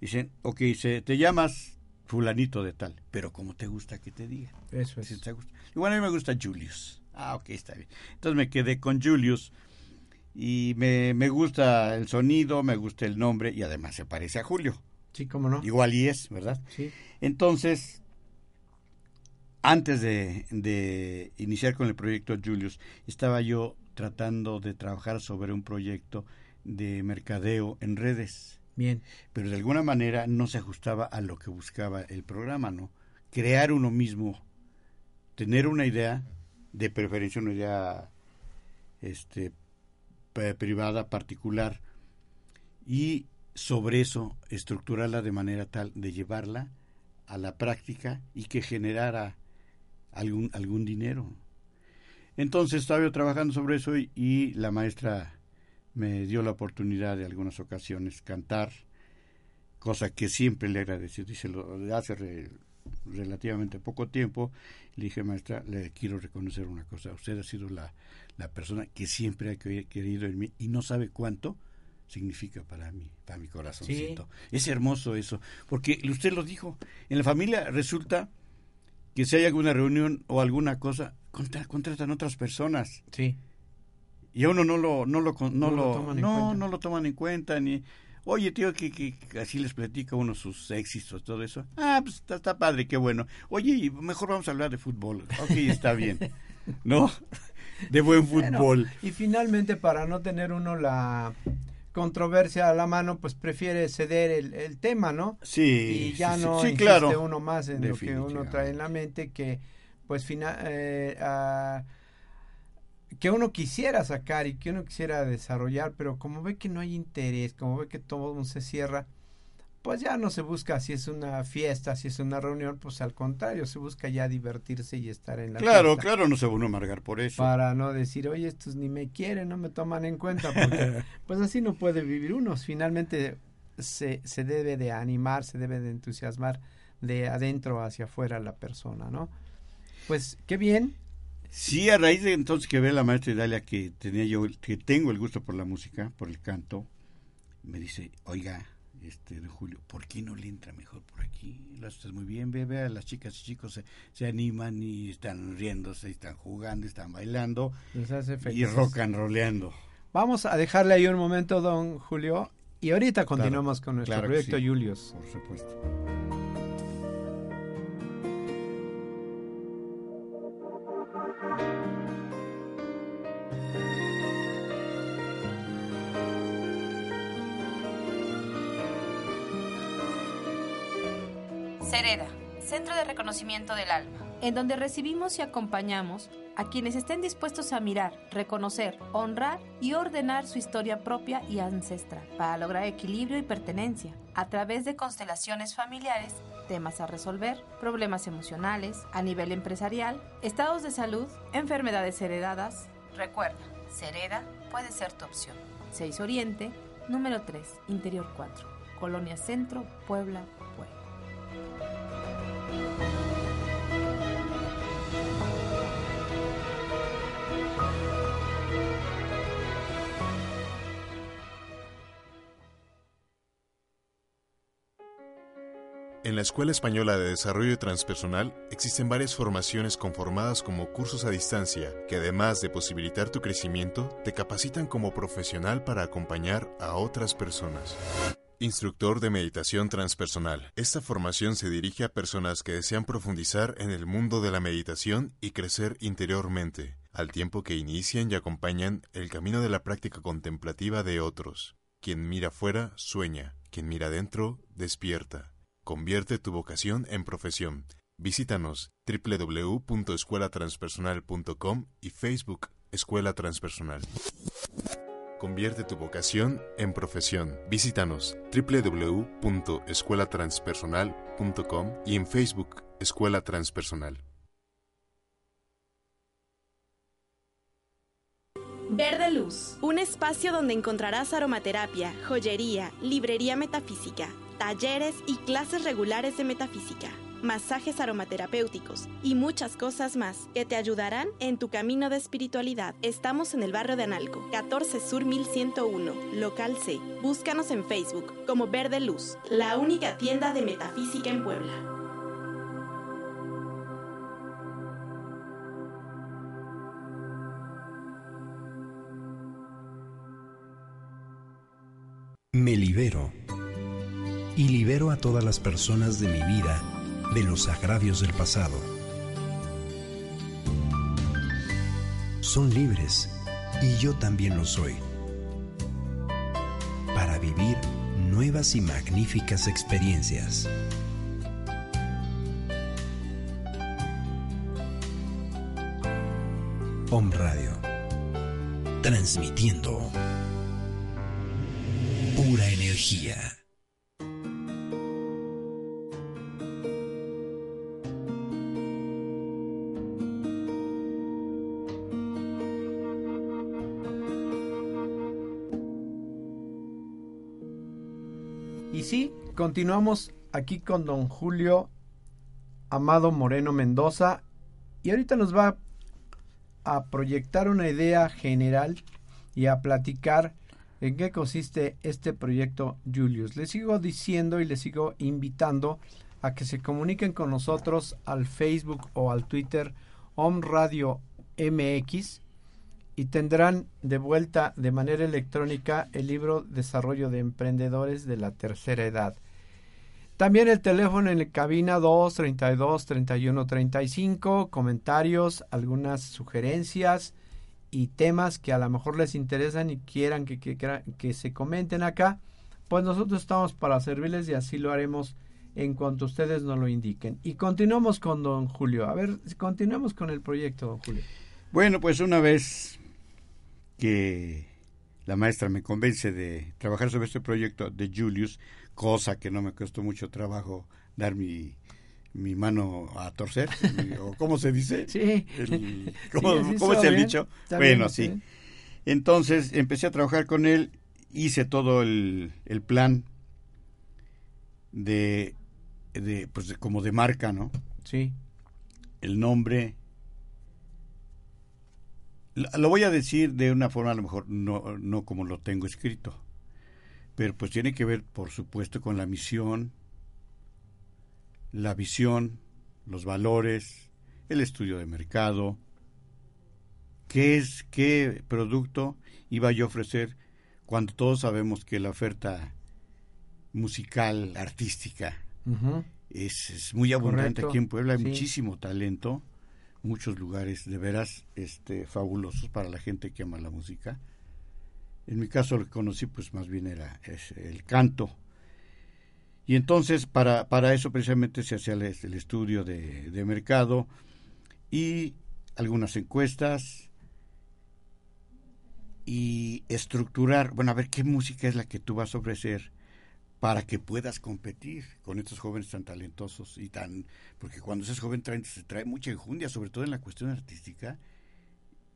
dicen, ok, se, te llamas fulanito de tal, pero como te gusta que te digan. Eso es. Si te gusta. Y bueno, a mí me gusta Julius. Ah, ok, está bien. Entonces me quedé con Julius y me, me gusta el sonido, me gusta el nombre y además se parece a Julio. Sí, cómo no. Igual y es, ¿verdad? Sí. Entonces... Antes de, de iniciar con el proyecto Julius, estaba yo tratando de trabajar sobre un proyecto de mercadeo en redes. Bien. Pero de alguna manera no se ajustaba a lo que buscaba el programa, ¿no? Crear uno mismo, tener una idea, de preferencia una idea este, privada, particular, y sobre eso estructurarla de manera tal de llevarla a la práctica y que generara algún algún dinero. Entonces estaba yo trabajando sobre eso y, y la maestra me dio la oportunidad de algunas ocasiones cantar, cosa que siempre le agradecí. Dice, lo hace re, relativamente poco tiempo le dije, maestra, le quiero reconocer una cosa, usted ha sido la, la persona que siempre ha querido en mí y no sabe cuánto significa para mí, para mi corazoncito. Sí. Es hermoso eso, porque usted lo dijo, en la familia resulta que si hay alguna reunión o alguna cosa, contra, contratan otras personas. Sí. Y a uno no lo no lo no, no lo, lo toman no, en cuenta. No lo toman en cuenta ni oye, tío, que, que, que así les platica uno sus éxitos, todo eso. Ah, pues está, está padre, qué bueno. Oye, mejor vamos a hablar de fútbol. Ok, está bien. ¿No? De buen fútbol. Bueno, y finalmente, para no tener uno la controversia a la mano, pues prefiere ceder el, el tema, ¿no? Sí, y ya sí, no sí, insiste claro. uno más en lo que uno trae en la mente, que pues final, eh, a, que uno quisiera sacar y que uno quisiera desarrollar, pero como ve que no hay interés, como ve que todo se cierra, pues ya no se busca si es una fiesta, si es una reunión, pues al contrario, se busca ya divertirse y estar en la claro, fiesta. Claro, claro, no se van a amargar por eso. Para no decir, oye, estos ni me quieren, no me toman en cuenta, porque pues así no puede vivir uno. Finalmente se, se debe de animar, se debe de entusiasmar de adentro hacia afuera la persona, ¿no? Pues, qué bien. Sí, a raíz de entonces que ve la maestra Idalia que tenía yo, que tengo el gusto por la música, por el canto, me dice, oiga, Este, de Julio, ¿por qué no le entra mejor por aquí? Lo haces muy bien, ve, ve, las chicas y chicos se, se animan y están riéndose, están jugando, están bailando y rock and rolleando. Vamos a dejarle ahí un momento, don Julio, y ahorita continuamos claro, con nuestro claro proyecto sí, Julius. Por supuesto. Cereda, Centro de Reconocimiento del Alma, en donde recibimos y acompañamos a quienes estén dispuestos a mirar, reconocer, honrar y ordenar su historia propia y ancestral, para lograr equilibrio y pertenencia, a través de constelaciones familiares, temas a resolver, problemas emocionales, a nivel empresarial, estados de salud, enfermedades heredadas. Recuerda, Cereda puede ser tu opción. seis Oriente, número tres, Interior cuatro, Colonia Centro, Puebla, Puebla. En la Escuela Española de Desarrollo Transpersonal existen varias formaciones conformadas como cursos a distancia que, además de posibilitar tu crecimiento, te capacitan como profesional para acompañar a otras personas. Instructor de Meditación Transpersonal. Esta formación se dirige a personas que desean profundizar en el mundo de la meditación y crecer interiormente, al tiempo que inician y acompañan el camino de la práctica contemplativa de otros. Quien mira fuera, sueña. Quien mira adentro, despierta. Convierte tu vocación en profesión. Visítanos doble u doble u doble u punto escuela transpersonal punto com y Facebook Escuela Transpersonal. Convierte tu vocación en profesión. Visítanos doble u doble u doble u punto escuela transpersonal punto com y en Facebook Escuela Transpersonal. Verde Luz, un espacio donde encontrarás aromaterapia, joyería, librería metafísica, talleres y clases regulares de metafísica, masajes aromaterapéuticos y muchas cosas más que te ayudarán en tu camino de espiritualidad. Estamos en el barrio de Analco, catorce Sur mil ciento uno, local C. Búscanos en Facebook como Verde Luz, la única tienda de metafísica en Puebla. Me libero. Y libero a todas las personas de mi vida de los agravios del pasado. Son libres y yo también lo soy, para vivir nuevas y magníficas experiencias. O M Radio, transmitiendo pura energía. Sí, continuamos aquí con don Julio Amado Moreno Mendoza y ahorita nos va a proyectar una idea general y a platicar en qué consiste este proyecto Julius. Les sigo diciendo y les sigo invitando a que se comuniquen con nosotros al Facebook o al Twitter O M Radio M X y tendrán de vuelta de manera electrónica el libro Desarrollo de Emprendedores de la Tercera Edad. También el teléfono en la cabina dos treinta y dos treinta y uno treinta y cinco, comentarios, algunas sugerencias y temas que a lo mejor les interesan y quieran que, que, que se comenten acá, pues nosotros estamos para servirles y así lo haremos en cuanto ustedes nos lo indiquen. Y continuamos con don Julio. A ver, continuamos con el proyecto, don Julio. Bueno, pues una vez que la maestra me convence de trabajar sobre este proyecto de Julius, cosa que no me costó mucho trabajo dar mi... mi mano a torcer, o ¿cómo se dice? Sí. El, ¿Cómo, sí, ¿cómo es el bien, dicho? Bueno, bien, sí. Bien. Entonces empecé a trabajar con él, hice todo el, el plan de, de, pues de, como de marca, ¿no? Sí. El nombre. Lo voy a decir de una forma a lo mejor no, no como lo tengo escrito, pero pues tiene que ver, por supuesto, con la misión, la visión, los valores, el estudio de mercado, qué es, qué producto iba yo a ofrecer cuando todos sabemos que la oferta musical, artística, uh-huh, es, es muy abundante. Correcto. Aquí en Puebla hay, sí, muchísimo talento, muchos lugares de veras este, fabulosos para la gente que ama la música. En mi caso lo que conocí pues más bien era es el canto. Y entonces para, para eso precisamente se hacía el, el estudio de, de mercado y algunas encuestas y estructurar, bueno, a ver qué música es la que tú vas a ofrecer para que puedas competir con estos jóvenes tan talentosos y tan... Porque cuando seas joven trae, se trae mucha enjundia, sobre todo en la cuestión artística.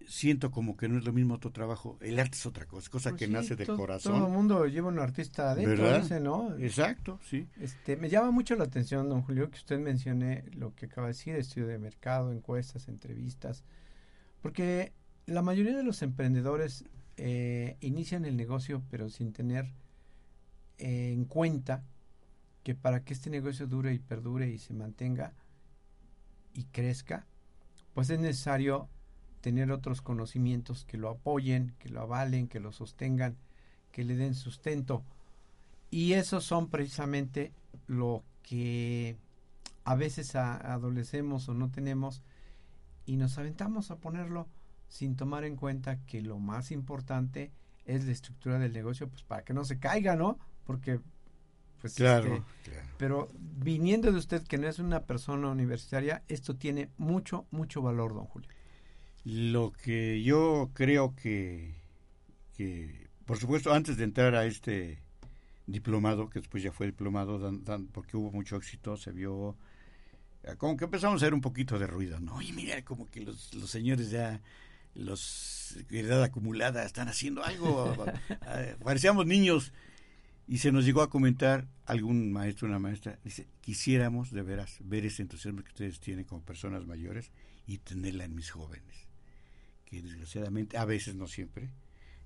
Siento como que no es lo mismo tu trabajo. El arte es otra cosa, cosa pues que sí, nace del to, corazón. Todo el mundo lleva un artista adentro, ¿verdad? Ese, ¿no? Exacto, sí. Este, me llama mucho la atención, don Julio, que usted mencione lo que acaba de decir, estudio de mercado, encuestas, entrevistas, porque la mayoría de los emprendedores eh, inician el negocio, pero sin tener eh, en cuenta que para que este negocio dure y perdure y se mantenga y crezca, pues es necesario tener otros conocimientos que lo apoyen, que lo avalen, que lo sostengan, que le den sustento. Y esos son precisamente lo que a veces a, adolecemos o no tenemos y nos aventamos a ponerlo sin tomar en cuenta que lo más importante es la estructura del negocio, pues para que no se caiga, ¿no? Porque, pues, claro, este, claro. Pero viniendo de usted, que no es una persona universitaria, esto tiene mucho, mucho valor, don Julio. Lo que yo creo que, que, por supuesto, antes de entrar a este diplomado, que después ya fue diplomado, dan, dan, porque hubo mucho éxito, se vio, como que empezamos a hacer un poquito de ruido, ¿no? Y mira, como que los, los señores ya, los edad acumulada, están haciendo algo, parecíamos niños, y se nos llegó a comentar algún maestro, una maestra, dice, quisiéramos de veras ver ese entusiasmo que ustedes tienen como personas mayores y tenerla en mis jóvenes. Que desgraciadamente, a veces no siempre,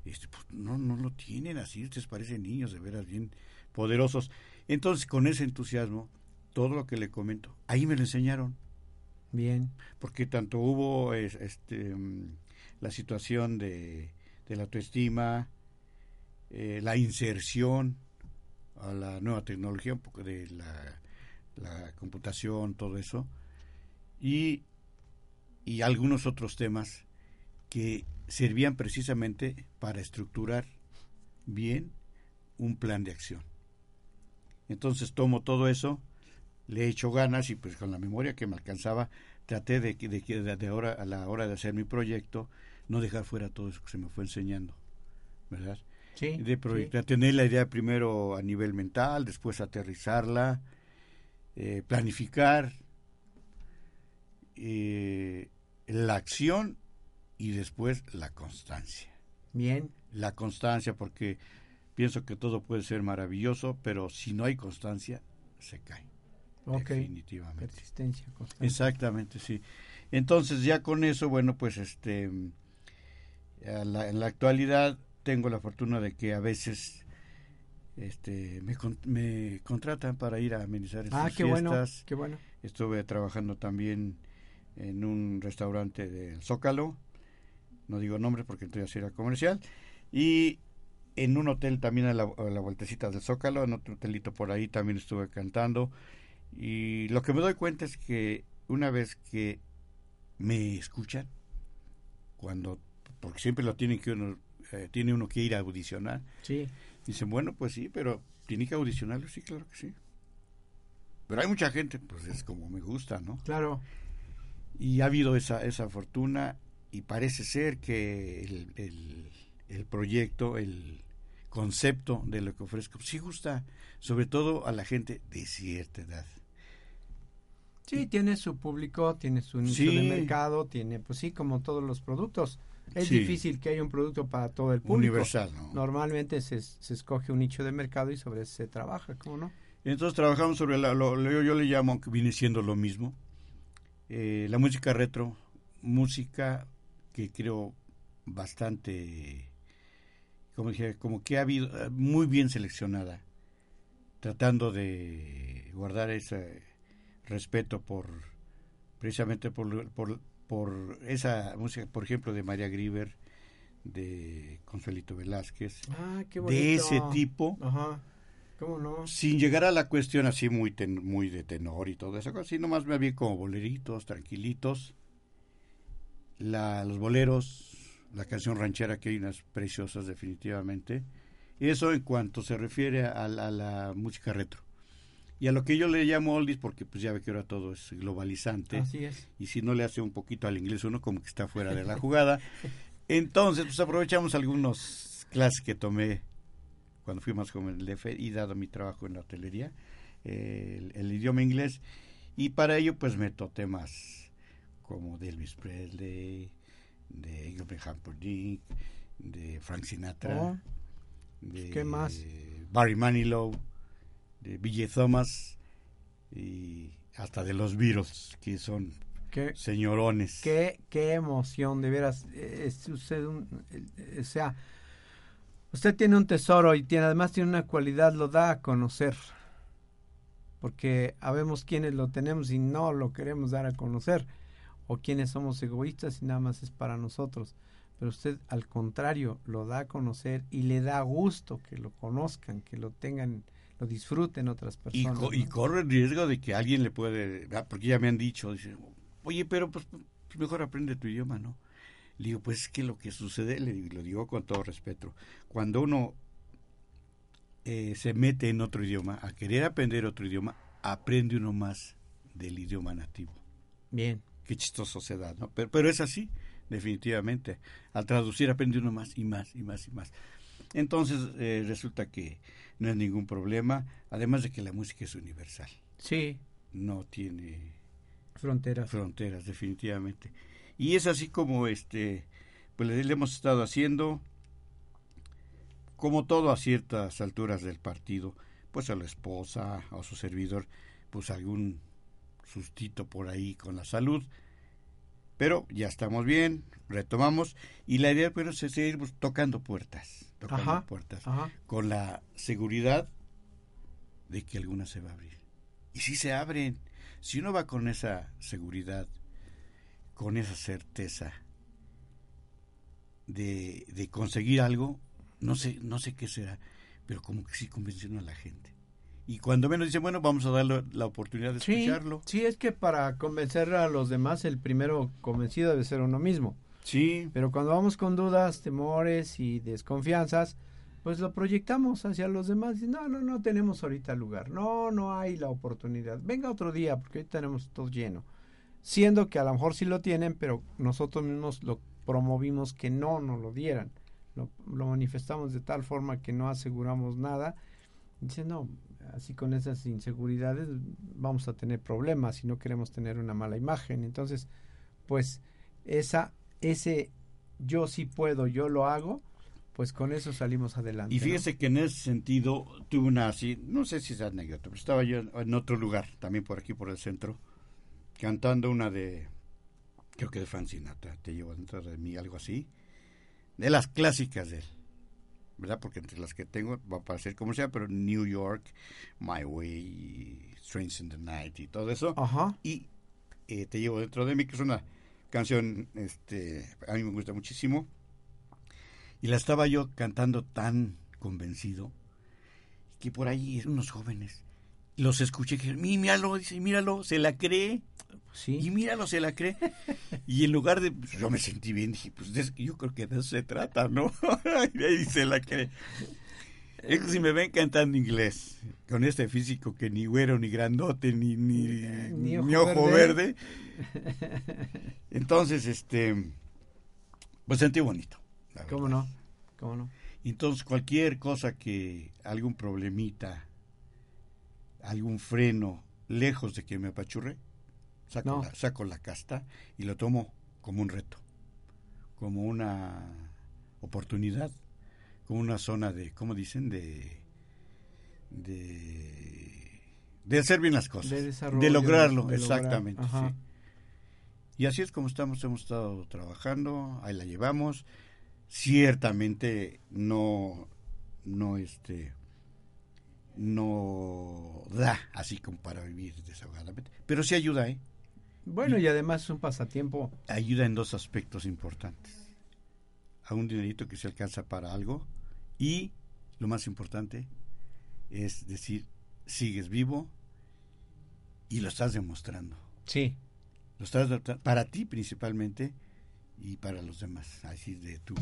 este, pues no, no lo tienen así, ustedes parecen niños de veras bien poderosos. Entonces con ese entusiasmo, todo lo que le comento, ahí me lo enseñaron. Bien. Porque tanto hubo es, este, la situación de, de la autoestima, eh, la inserción a la nueva tecnología, un poco de la, la computación, todo eso, y, y algunos otros temas que servían precisamente para estructurar bien un plan de acción. Entonces tomo todo eso, le echo ganas y pues con la memoria que me alcanzaba traté de que de, de, de hora, a la hora de hacer mi proyecto no dejar fuera todo eso que se me fue enseñando, ¿verdad? Sí, de proyectar, sí. Tener la idea primero a nivel mental, después aterrizarla, eh, planificar eh, la acción y después la constancia. Bien. La constancia, porque pienso que todo puede ser maravilloso, pero si no hay constancia, se cae. Ok. Definitivamente. Persistencia, constancia. Exactamente, sí. Entonces, ya con eso, bueno, pues este, en la, en la actualidad tengo la fortuna de que a veces este me, me contratan para ir a amenizar estas ah, qué fiestas. Bueno, qué bueno. Estuve trabajando también en un restaurante del Zócalo, no digo nombre porque entonces era comercial, y en un hotel también a la, a la vueltecita del Zócalo, en otro hotelito por ahí también estuve cantando, y lo que me doy cuenta es que una vez que me escuchan, cuando porque siempre lo tiene que uno, eh, tiene uno que ir a audicionar. Sí. Dicen, bueno, pues sí, pero tiene que audicionarlo, sí, claro que sí. Pero hay mucha gente, pues es como me gusta, ¿no? Claro. Y ha habido esa esa fortuna, y parece ser que el, el, el proyecto, el concepto de lo que ofrezco, sí gusta, sobre todo a la gente de cierta edad. Sí, tiene su público, tiene su nicho sí. de mercado, tiene, pues sí, como todos los productos. Es sí. difícil que haya un producto para todo el público. Universal, ¿no? Normalmente se, se escoge un nicho de mercado y sobre ese se trabaja, ¿cómo no? Entonces trabajamos sobre, la, lo, lo, yo, yo le llamo, aunque viene siendo lo mismo, eh, la música retro, música que creo bastante, como, como que ha habido, muy bien seleccionada, tratando de guardar ese respeto por, precisamente por, por, por esa música, por ejemplo, de María Grever, de Consuelito Velázquez, ah, qué bonito. De ese tipo. Ajá. ¿Cómo no? Sin llegar a la cuestión así muy ten, muy de tenor y toda esa cosa, sino más me vi como boleritos, tranquilitos, la, los boleros, la canción ranchera, que hay unas preciosas definitivamente. Eso en cuanto se refiere a, a, la, a la música retro. Y a lo que yo le llamo oldies, porque pues ya ve que ahora todo es globalizante. Así es. Y si no le hace un poquito al inglés uno, como que está fuera de la jugada. Entonces, pues aprovechamos algunos clases que tomé cuando fui más joven del D F y dado mi trabajo en la hotelería, eh, el, el idioma inglés, y para ello pues meto temas como de Elvis Presley, de Engelbert Humperdinck, de Frank Sinatra, oh, de ¿qué más? Barry Manilow, de Billy Thomas y hasta de los Beatles, que son qué, señorones. Qué, qué emoción, de veras. Es usted un, o sea, usted tiene un tesoro y tiene, además tiene una cualidad, lo da a conocer, porque sabemos quienes lo tenemos y no lo queremos dar a conocer, o quienes somos egoístas y nada más es para nosotros, pero usted al contrario lo da a conocer y le da gusto que lo conozcan, que lo tengan, lo disfruten otras personas. Y, co- ¿no? y corre el riesgo de que alguien le puede, porque ya me han dicho, dicen, oye, pero pues mejor aprende tu idioma, ¿no? Le digo, pues es que lo que sucede, le digo, lo digo con todo respeto, cuando uno eh, se mete en otro idioma, a querer aprender otro idioma, aprende uno más del idioma nativo. Bien. Qué chistoso se da, ¿no? Pero, pero es así, definitivamente. Al traducir aprende uno más y más y más y más. Entonces eh, resulta que no es ningún problema, además de que la música es universal. Sí. No tiene fronteras. Fronteras, definitivamente. Y es así como este, pues le hemos estado haciendo, como todo a ciertas alturas del partido, pues a la esposa, a su servidor, pues algún sustito por ahí con la salud, pero ya estamos bien, retomamos, y la idea pues, es seguir tocando puertas, tocando ajá, puertas, ajá. con la seguridad de que alguna se va a abrir. Y si se abren, si uno va con esa seguridad, con esa certeza de, de conseguir algo, no sé, no sé qué será, pero como que sí convencieron a la gente. Y cuando menos dicen, bueno, vamos a darle la oportunidad de escucharlo. Sí, sí, es que para convencer a los demás, el primero convencido debe ser uno mismo. Sí. Pero cuando vamos con dudas, temores y desconfianzas, pues lo proyectamos hacia los demás. No, no, no tenemos ahorita lugar. No, no hay la oportunidad. Venga otro día, porque hoy tenemos todo lleno. Siendo que a lo mejor sí lo tienen, pero nosotros mismos lo promovimos que no nos lo dieran. Lo, lo manifestamos de tal forma que no aseguramos nada. Dice, no, así con esas inseguridades vamos a tener problemas y no queremos tener una mala imagen. Entonces, pues, esa ese yo sí puedo, yo lo hago, pues con eso salimos adelante. Y fíjese, ¿no?, que en ese sentido tuve una así, no sé si es anécdota, pero estaba yo en otro lugar, también por aquí, por el centro, cantando una de, creo que de Frank Sinatra, Te llevo dentro de mí, algo así, de las clásicas de él, ¿verdad? Porque entre las que tengo, va a parecer como sea, pero New York, My Way, Strange in the Night y todo eso. Ajá. Y eh, Te llevo dentro de mí, que es una canción, este, a mí me gusta muchísimo, y la estaba yo cantando tan convencido, que por ahí unos jóvenes los escuché, que míralo, dice, míralo, se la cree. Sí. Y míralo, se la cree. Y en lugar de, pues, yo me sentí bien, dije, pues de, yo creo que de eso se trata, ¿no? Y ahí se la cree. Es que si me ven cantando inglés, con este físico que ni güero, ni grandote, ni, ni, ni ojo, ni ojo verde. verde. Entonces, este, pues sentí bonito. ¿Cómo no? ¿Cómo no? Entonces, cualquier cosa que, algún problemita, algún freno, lejos de que me apachurre, saco, no. la, saco la casta y lo tomo como un reto, como una oportunidad, como una zona de, ¿cómo dicen? De, de, de hacer bien las cosas, de, de lograrlo, de exactamente. Lograr. Sí. Y así es como estamos, hemos estado trabajando, ahí la llevamos. Ciertamente no, no este, no da así como para vivir desahogadamente, pero sí ayuda, ¿eh? Bueno, y, y además es un pasatiempo. Ayuda en dos aspectos importantes: a un dinerito que se alcanza para algo, y lo más importante es decir, sigues vivo y lo estás demostrando. Sí. Lo estás para ti principalmente. Y para los demás, así de tu,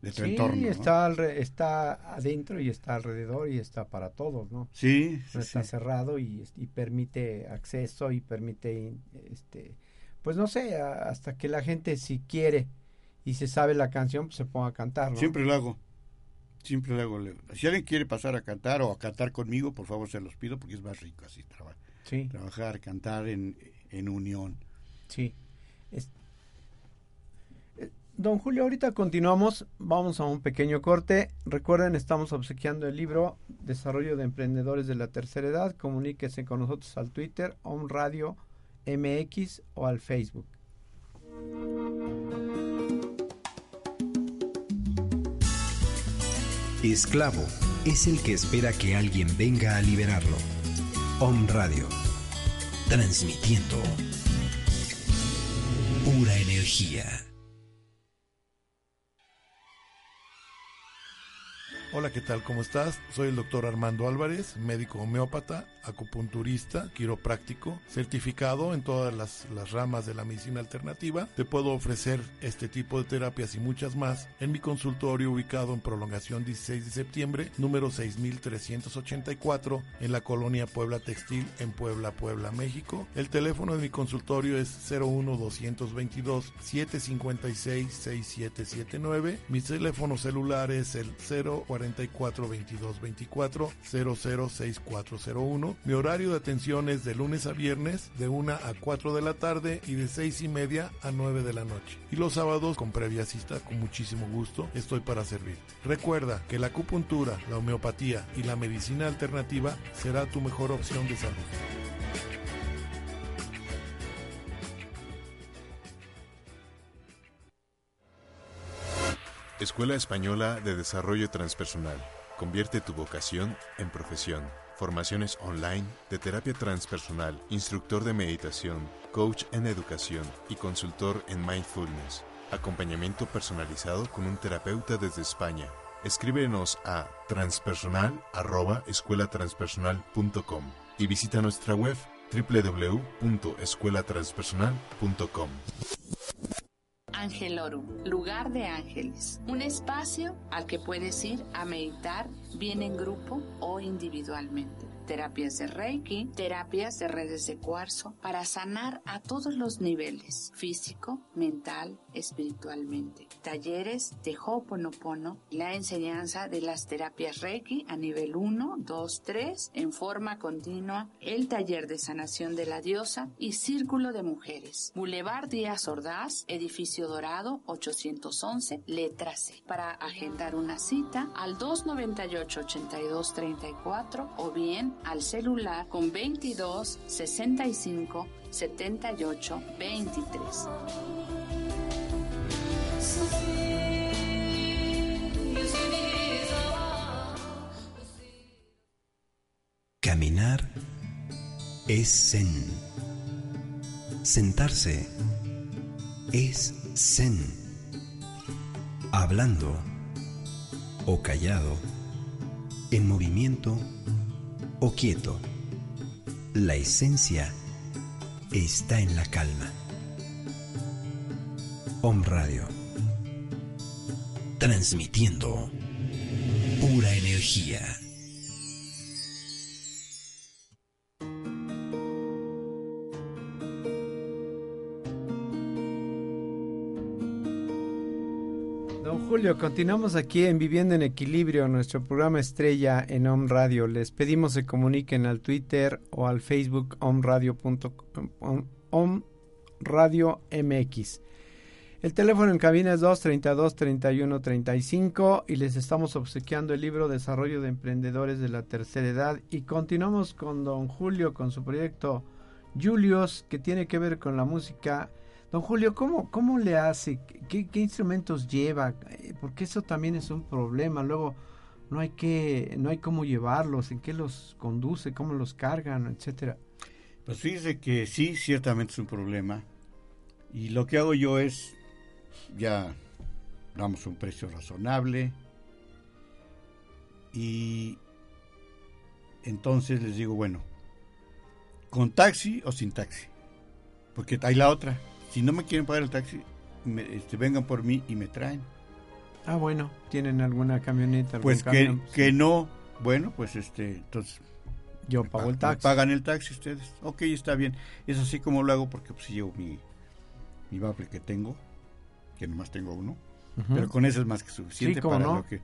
de tu sí, entorno. Sí, está, ¿no? Está adentro y está alrededor y está para todos, ¿no? Sí, sí, no está sí. cerrado y, y permite acceso y permite, este, pues no sé, hasta que la gente si quiere y se sabe la canción, pues se ponga a cantar, ¿no? Siempre lo hago, siempre lo hago. Si alguien quiere pasar a cantar o a cantar conmigo, por favor se los pido porque es más rico así, traba, sí. trabajar, cantar en, en unión. Sí, es, don Julio, ahorita continuamos, vamos a un pequeño corte. Recuerden, estamos obsequiando el libro Desarrollo de Emprendedores de la Tercera Edad. Comuníquese con nosotros al Twitter, O M Radio M X o al Facebook. Esclavo es el que espera que alguien venga a liberarlo. O M Radio, transmitiendo pura energía. Hola, ¿qué tal? ¿Cómo estás? Soy el doctor Armando Álvarez, médico homeópata, acupunturista, quiropráctico, certificado en todas las, las ramas de la medicina alternativa. Te puedo ofrecer este tipo de terapias y muchas más en mi consultorio ubicado en Prolongación dieciséis de septiembre, número seis mil trescientos ochenta y cuatro, en la colonia Puebla Textil, en Puebla, Puebla, México. El teléfono de mi consultorio es cero uno, dos dos dos, siete cinco seis, seis siete siete nueve. Mi teléfono celular es el cero cuatro cuatro, dos dos dos cuatro, cero cero seis cuatro cero uno. Mi horario de atención es de lunes a viernes de una a cuatro de la tarde y de seis y media a nueve de la noche. Y los sábados con previa cita, con muchísimo gusto, estoy para servirte. Recuerda que la acupuntura, la homeopatía y la medicina alternativa será tu mejor opción de salud. Escuela Española de Desarrollo Transpersonal. Convierte tu vocación en profesión. Formaciones online de terapia transpersonal, instructor de meditación, coach en educación y consultor en mindfulness. Acompañamiento personalizado con un terapeuta desde España. Escríbenos a transpersonal arroba escuela transpersonal punto com y visita nuestra web doble u doble u doble u punto escuela transpersonal punto com. Ángelorum, lugar de ángeles, un espacio al que puedes ir a meditar, bien en grupo o individualmente. Terapias de Reiki, terapias de redes de cuarzo para sanar a todos los niveles, físico, mental, espiritualmente. Talleres de Ho'oponopono, la enseñanza de las terapias Reiki a nivel uno, dos, tres en forma continua, el taller de sanación de la diosa y círculo de mujeres. Boulevard Díaz Ordaz, edificio dorado ochocientos once, letra C. Para agendar una cita al dos nueve ocho, ocho dos tres cuatro o bien al celular con veintidós, sesenta y cinco, setenta y ocho, veintitrés. Caminar es zen. Sentarse es zen. Hablando o callado, en movimiento o quieto, la esencia está en la calma. O M Radio, transmitiendo pura energía. Don Julio, continuamos aquí en Viviendo en Equilibrio, nuestro programa estrella en O M Radio. Les pedimos que se comuniquen al Twitter o al Facebook O M Radio punto com, O M Radio M X. El teléfono en cabina es dos treinta y dos, treinta y uno, treinta y cinco y les estamos obsequiando el libro Desarrollo de Emprendedores de la Tercera Edad. Y continuamos con don Julio, con su proyecto Julius, que tiene que ver con la música. Don Julio, ¿cómo, cómo le hace? ¿Qué, qué instrumentos lleva? Porque eso también es un problema. Luego no hay, que, no hay cómo llevarlos, en qué los conduce, cómo los cargan, etcétera. Pues fíjese que sí, ciertamente es un problema. Y lo que hago yo es... ya damos un precio razonable y entonces les digo, bueno, con taxi o sin taxi, porque hay la otra, si no me quieren pagar el taxi, me, este, vengan por mí y me traen. Ah, bueno, ¿tienen alguna camioneta? Algún pues que, que no, bueno, pues este, entonces yo pago el taxi. Pagan el taxi ustedes, ok, está bien, es así como lo hago, porque pues, si llevo mi, mi bafle que tengo, que nomás tengo uno, uh-huh. pero con eso es más que suficiente, sí, para no? lo que...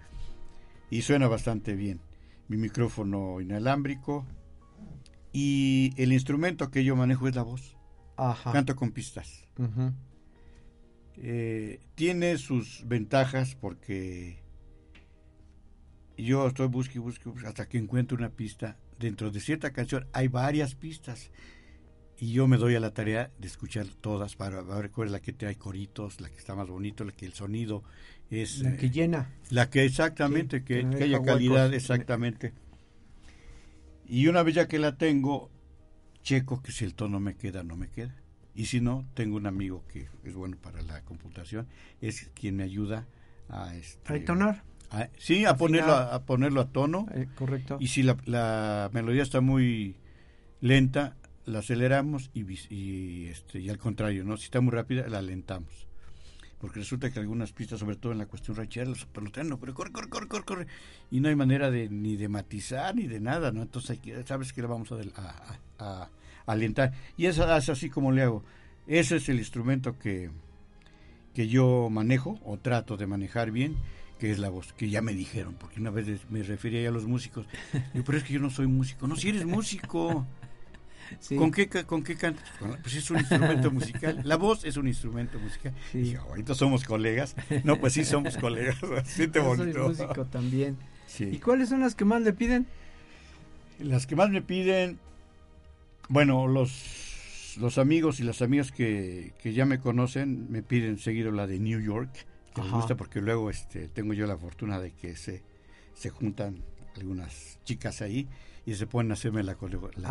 Y suena bastante bien. Mi micrófono inalámbrico y el instrumento que yo manejo es la voz. Ajá. Canto con pistas. Uh-huh. Eh, tiene sus ventajas porque yo estoy busque, busque, busque, hasta que encuentro una pista. Dentro de cierta canción hay varias pistas. Y yo me doy a la tarea de escuchar todas para ver cuál es la que trae coritos, la que está más bonito, la que el sonido es... La que eh, llena. La que exactamente, sí, que, que, que haya calidad, huecos. Exactamente. Y una vez ya que la tengo, checo que si el tono me queda, no me queda. Y si no, tengo un amigo que es bueno para la computación, es quien me ayuda a... Este, ¿a tonar? A, sí, a ponerlo a, a ponerlo a tono. Eh, correcto. Y si la, la melodía está muy lenta, la aceleramos y, y, este, y al contrario, ¿no? Si está muy rápida, la alentamos. Porque resulta que algunas pistas, sobre todo en la cuestión ranchera, los pelotanos, pero corre, corre, corre, corre, corre. Y no hay manera de ni de matizar ni de nada, ¿no? Entonces, hay que, sabes que la vamos a, a, a, a alentar. Y esa es así como le hago. Ese es el instrumento que, que yo manejo o trato de manejar bien, que es la voz, que ya me dijeron, porque una vez me refería ya a los músicos. Yo, pero es que yo no soy músico. No, si eres músico. Sí. ¿Con qué, con qué cantas? Pues es un instrumento musical. La voz es un instrumento musical. Sí. Y ahorita somos colegas. No, pues sí, somos colegas. Siente bonito. Soy músico también. Sí. ¿Y cuáles son las que más le piden? Las que más me piden, bueno, los, los amigos y las amigas que, que ya me conocen me piden seguido la de New York, que me gusta porque luego este, tengo yo la fortuna de que se, se juntan algunas chicas ahí y se ponen a hacerme la, colego, la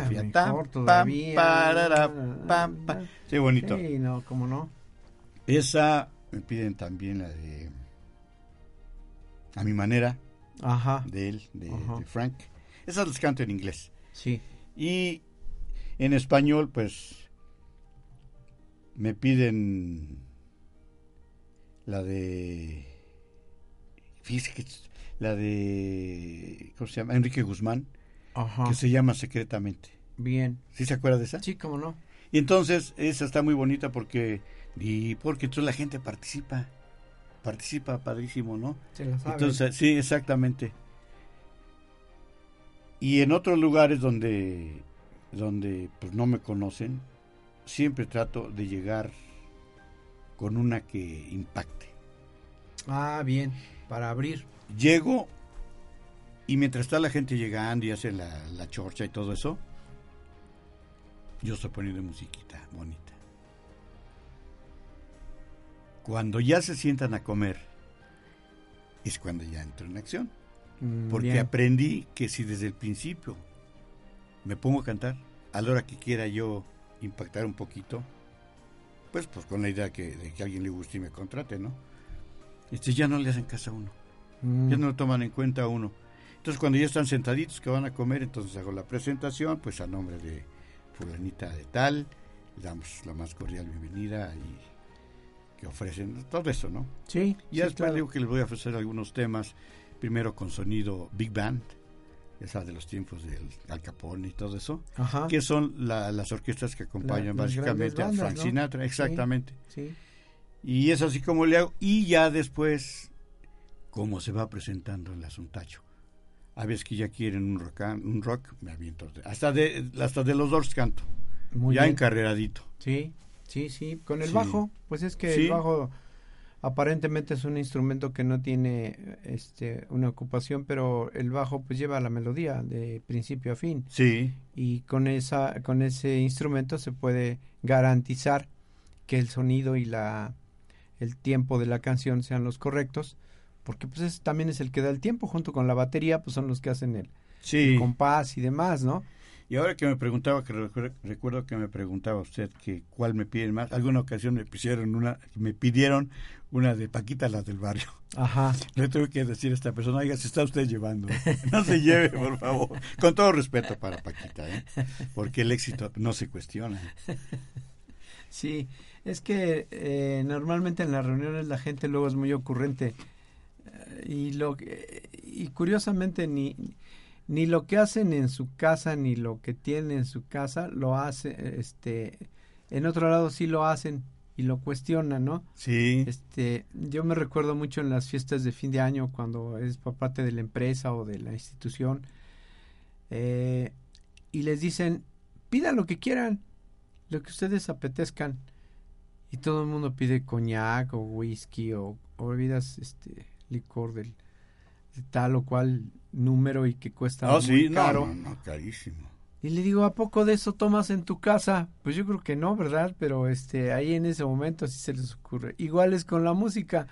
ah, coreografía. Mejor, tam, pam, parara, pam, pam. Sí, bonito. Sí, no, cómo no. Esa me piden también la de A mi manera. Ajá. De él, de, Ajá. de Frank. Esas las canto en inglés. Sí. Y en español, pues, me piden la de... Fíjese que... La de, ¿cómo se llama? Enrique Guzmán, Ajá. que se llama Secretamente. Bien. ¿Sí se acuerda de esa? Sí, cómo no. Y entonces, esa está muy bonita porque, y porque entonces la gente participa, participa padrísimo, ¿no? Se la sabe. Entonces, sí, exactamente. Y en otros lugares donde, donde pues no me conocen, siempre trato de llegar con una que impacte. Ah, bien, para abrir. Llego y mientras está la gente llegando y hace la, la chorcha y todo eso, yo estoy poniendo musiquita bonita. Cuando ya se sientan a comer es cuando ya entro en acción. Mm, porque bien. Aprendí que si desde el principio me pongo a cantar, a la hora que quiera yo impactar un poquito, pues, pues con la idea que, de que a alguien le guste y me contrate, ¿no? Este, ya no le hacen caso a uno. Ya no lo toman en cuenta uno. Entonces cuando ya están sentaditos que van a comer, entonces hago la presentación, pues a nombre de fulanita de tal, damos la más cordial bienvenida y que ofrecen todo eso, ¿no? Sí. Y sí, después claro. Digo que les voy a ofrecer algunos temas, primero con sonido Big Band, esa de los tiempos del Al Capone y todo eso. Ajá. Que son la, las orquestas que acompañan la, básicamente bandas, a Frank ¿no? Sinatra, exactamente. Sí, sí. Y es así como le hago, y ya después, como se va presentando el asuntacho. A veces que ya quieren un rock, un rock me aviento, hasta de, hasta de los Doors canto, muy ya bien. Encarreradito. Sí, sí, sí, con el sí. bajo, pues es que sí. el bajo aparentemente es un instrumento que no tiene este una ocupación, pero el bajo pues lleva la melodía de principio a fin. Sí. Y con esa con ese instrumento se puede garantizar que el sonido y la el tiempo de la canción sean los correctos, porque pues es, también es el que da el tiempo, junto con la batería, pues son los que hacen el, sí. el compás y demás, ¿no? Y ahora que me preguntaba, que recuerdo, recuerdo que me preguntaba usted que cuál me piden más. Alguna ocasión me pusieron una, me pidieron una de Paquita la del Barrio. Ajá. Le tuve que decir a esta persona, oiga, se está usted llevando, no se lleve, por favor. Con todo respeto para Paquita, ¿eh? Porque el éxito no se cuestiona. Sí, es que eh, normalmente en las reuniones la gente luego es muy ocurrente y lo y curiosamente ni Ni lo que hacen en su casa, ni lo que tienen en su casa, lo hace, este, en otro lado sí lo hacen y lo cuestionan, ¿no? Sí. Este, yo me recuerdo mucho en las fiestas de fin de año, cuando es por parte de la empresa o de la institución, eh, y les dicen, pidan lo que quieran, lo que ustedes apetezcan, y todo el mundo pide coñac o whisky o, o bebidas, este, licor del... de tal o cual número y que cuesta oh, muy sí, caro. No, no, no, carísimo. Y le digo, ¿a poco de eso tomas en tu casa? Pues yo creo que no, ¿verdad? Pero este ahí en ese momento sí se les ocurre. Igual es con la música.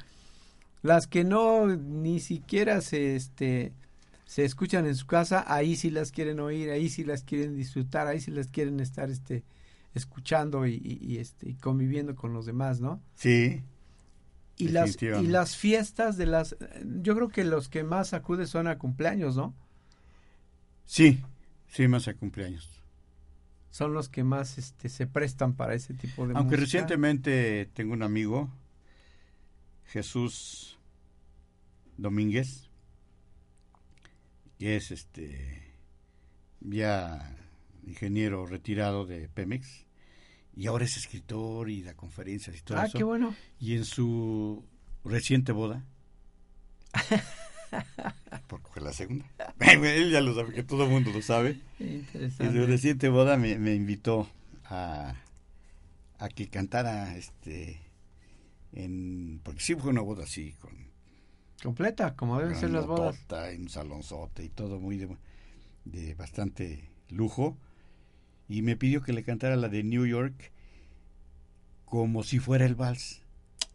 Las que no ni siquiera se este se escuchan en su casa, ahí sí las quieren oír, ahí sí las quieren disfrutar, ahí sí las quieren estar este escuchando y, y, y este y conviviendo con los demás, ¿no? Sí. Y las, y las fiestas de las... Yo creo que los que más acude son a cumpleaños, ¿no? Sí, sí, más a cumpleaños. Son los que más este, se prestan para ese tipo de Aunque música. Recientemente tengo un amigo, Jesús Domínguez, que es este ya ingeniero retirado de Pemex. Y ahora es escritor y da conferencias y todo ah, eso. Ah, qué bueno. Y en su reciente boda, porque fue la segunda, él ya lo sabe, que todo el mundo lo sabe. Interesante. En su reciente boda me, me invitó a, a que cantara, este, en, porque sí fue una boda así, con completa, como deben ser las bodas. En un salonzote y todo muy de, de bastante lujo. Y me pidió que le cantara la de New York como si fuera el vals.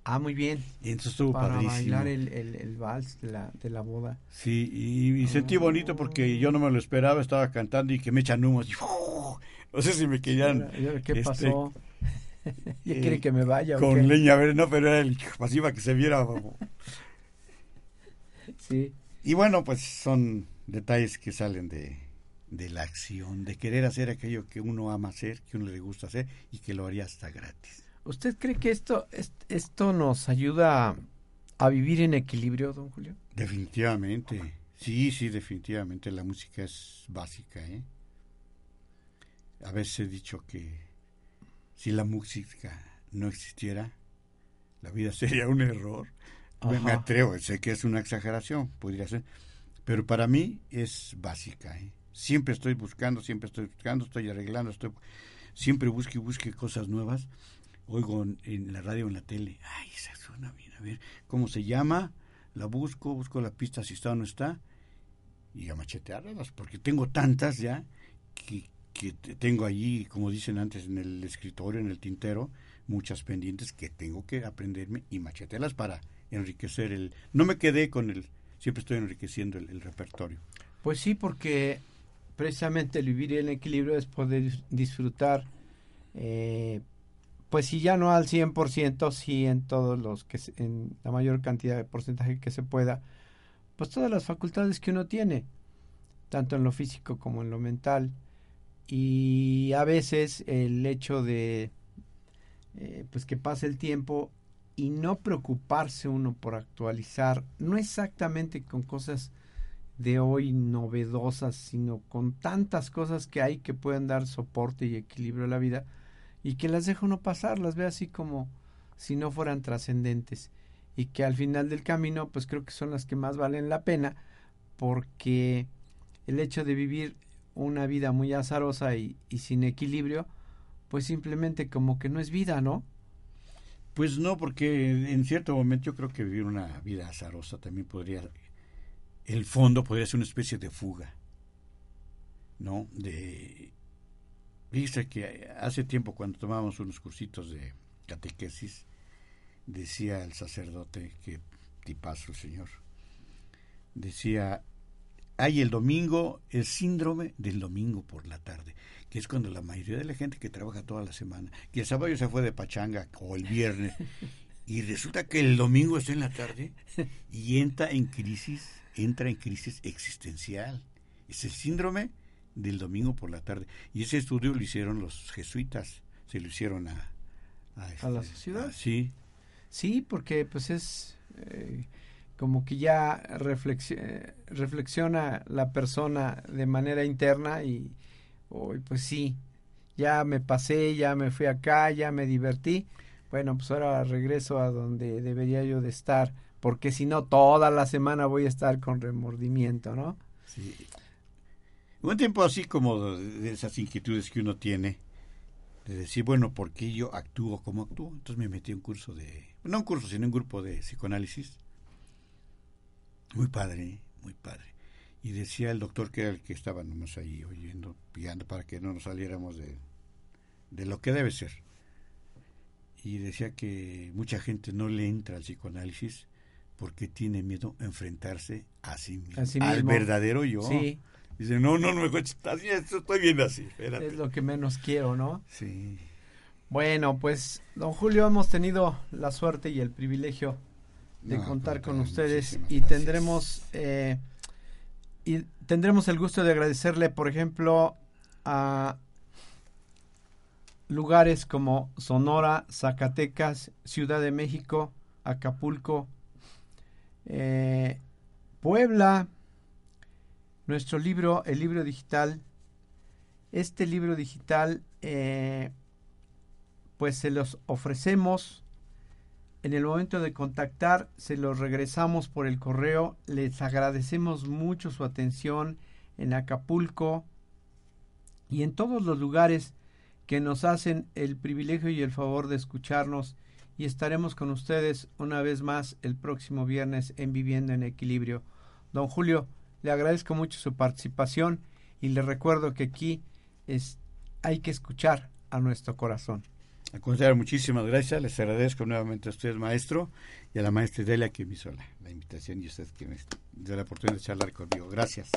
Ah, muy bien. Y entonces estuvo para padrísimo. Bailar el, el, el vals de la, de la boda. Sí, y, y oh. sentí bonito porque yo no me lo esperaba, estaba cantando y que me echan humos. Y, oh, no sé si me querían... ¿Qué este, pasó? ¿Ya eh, quiere que me vaya? Con ¿o qué? Leña, a ver, no, pero era el pasiva que se viera. Sí. Y bueno, pues son detalles que salen de... de la acción, de querer hacer aquello que uno ama hacer, que uno le gusta hacer y que lo haría hasta gratis. ¿Usted cree que esto est, esto nos ayuda a vivir en equilibrio, don Julio? Definitivamente, okay. sí, sí, definitivamente, la música es básica, ¿eh? A veces he dicho que si la música no existiera, la vida sería un error. Me, me atrevo, sé que es una exageración, podría ser, pero para mí es básica, ¿eh? Siempre estoy buscando, siempre estoy buscando, estoy arreglando, estoy siempre busque y busque cosas nuevas. Oigo en, en la radio, en la tele, ay, esa suena bien, a ver, ¿cómo se llama? La busco, busco la pista, si está o no está, y a machetearlas, porque tengo tantas ya, que, que tengo allí, como dicen antes, en el escritorio, en el tintero, muchas pendientes que tengo que aprenderme y machetearlas para enriquecer el... No me quedé con el... Siempre estoy enriqueciendo el, el repertorio. Pues sí, porque... precisamente el vivir en equilibrio es poder disfrutar, eh, pues si ya no al cien por ciento, sí en todos los que, en la mayor cantidad de porcentaje que se pueda, pues todas las facultades que uno tiene, tanto en lo físico como en lo mental, y a veces el hecho de eh, pues que pase el tiempo y no preocuparse uno por actualizar, no exactamente con cosas de hoy novedosas, sino con tantas cosas que hay que pueden dar soporte y equilibrio a la vida, y que las deja uno pasar, las ve así como si no fueran trascendentes, y que al final del camino pues creo que son las que más valen la pena, porque el hecho de vivir una vida muy azarosa y, y sin equilibrio, pues simplemente como que no es vida, ¿no? Pues no, porque en cierto momento yo creo que vivir una vida azarosa también podría, el fondo podría ser una especie de fuga, ¿no? De, viste que hace tiempo cuando tomábamos unos cursitos de catequesis, decía el sacerdote, que tipazo el señor, decía, hay el domingo, el síndrome del domingo por la tarde, que es cuando la mayoría de la gente que trabaja toda la semana, que el sábado se fue de pachanga o el viernes, y resulta que el domingo está en la tarde y entra en crisis, entra en crisis existencial. Es el síndrome del domingo por la tarde. Y ese estudio lo hicieron los jesuitas, se lo hicieron a... A, este, ¿A la sociedad? A, sí. Sí, porque pues es... Eh... como que ya reflexiona, reflexiona la persona de manera interna y oh, pues sí, ya me pasé, ya me fui acá, ya me divertí, bueno, pues ahora regreso a donde debería yo de estar, porque si no toda la semana voy a estar con remordimiento, ¿no? Sí. Un tiempo así como de esas inquietudes que uno tiene, de decir, bueno, ¿por qué yo actúo como actúo? Entonces me metí a un curso de, no un curso, sino un grupo de psicoanálisis, muy padre, muy padre. Y decía el doctor, que era el que estábamos ahí oyendo, pillando para que no nos saliéramos de, de lo que debe ser. Y decía que mucha gente no le entra al psicoanálisis porque tiene miedo a enfrentarse a sí mismo, a sí mismo. Al verdadero yo. Sí. Dice, no, no, no me cuesta, estoy bien así, espérate. Es lo que menos quiero, ¿no? Sí. Bueno, pues, don Julio, hemos tenido la suerte y el privilegio de no, contar con ustedes y gracias. tendremos eh, y tendremos el gusto de agradecerle, por ejemplo, a lugares como Sonora, Zacatecas, Ciudad de México, Acapulco, eh, Puebla, nuestro libro, el libro digital. Este libro digital, eh, pues se los ofrecemos. En el momento de contactar, se los regresamos por el correo. Les agradecemos mucho su atención en Acapulco y en todos los lugares que nos hacen el privilegio y el favor de escucharnos. Y estaremos con ustedes una vez más el próximo viernes en Viviendo en Equilibrio. Don Julio, le agradezco mucho su participación y le recuerdo que aquí es, hay que escuchar a nuestro corazón. Al contrario, muchísimas gracias. Les agradezco nuevamente a ustedes, maestro, y a la maestra Idalia que me hizo la, la invitación y usted que me dio la oportunidad de charlar conmigo. Gracias.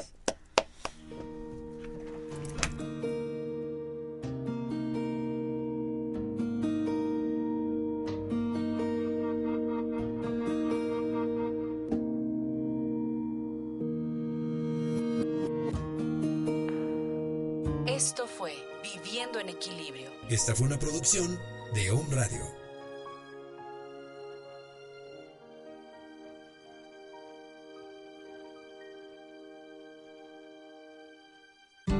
Esto fue Viviendo en Equilibrio. Esta fue una producción de O M Radio.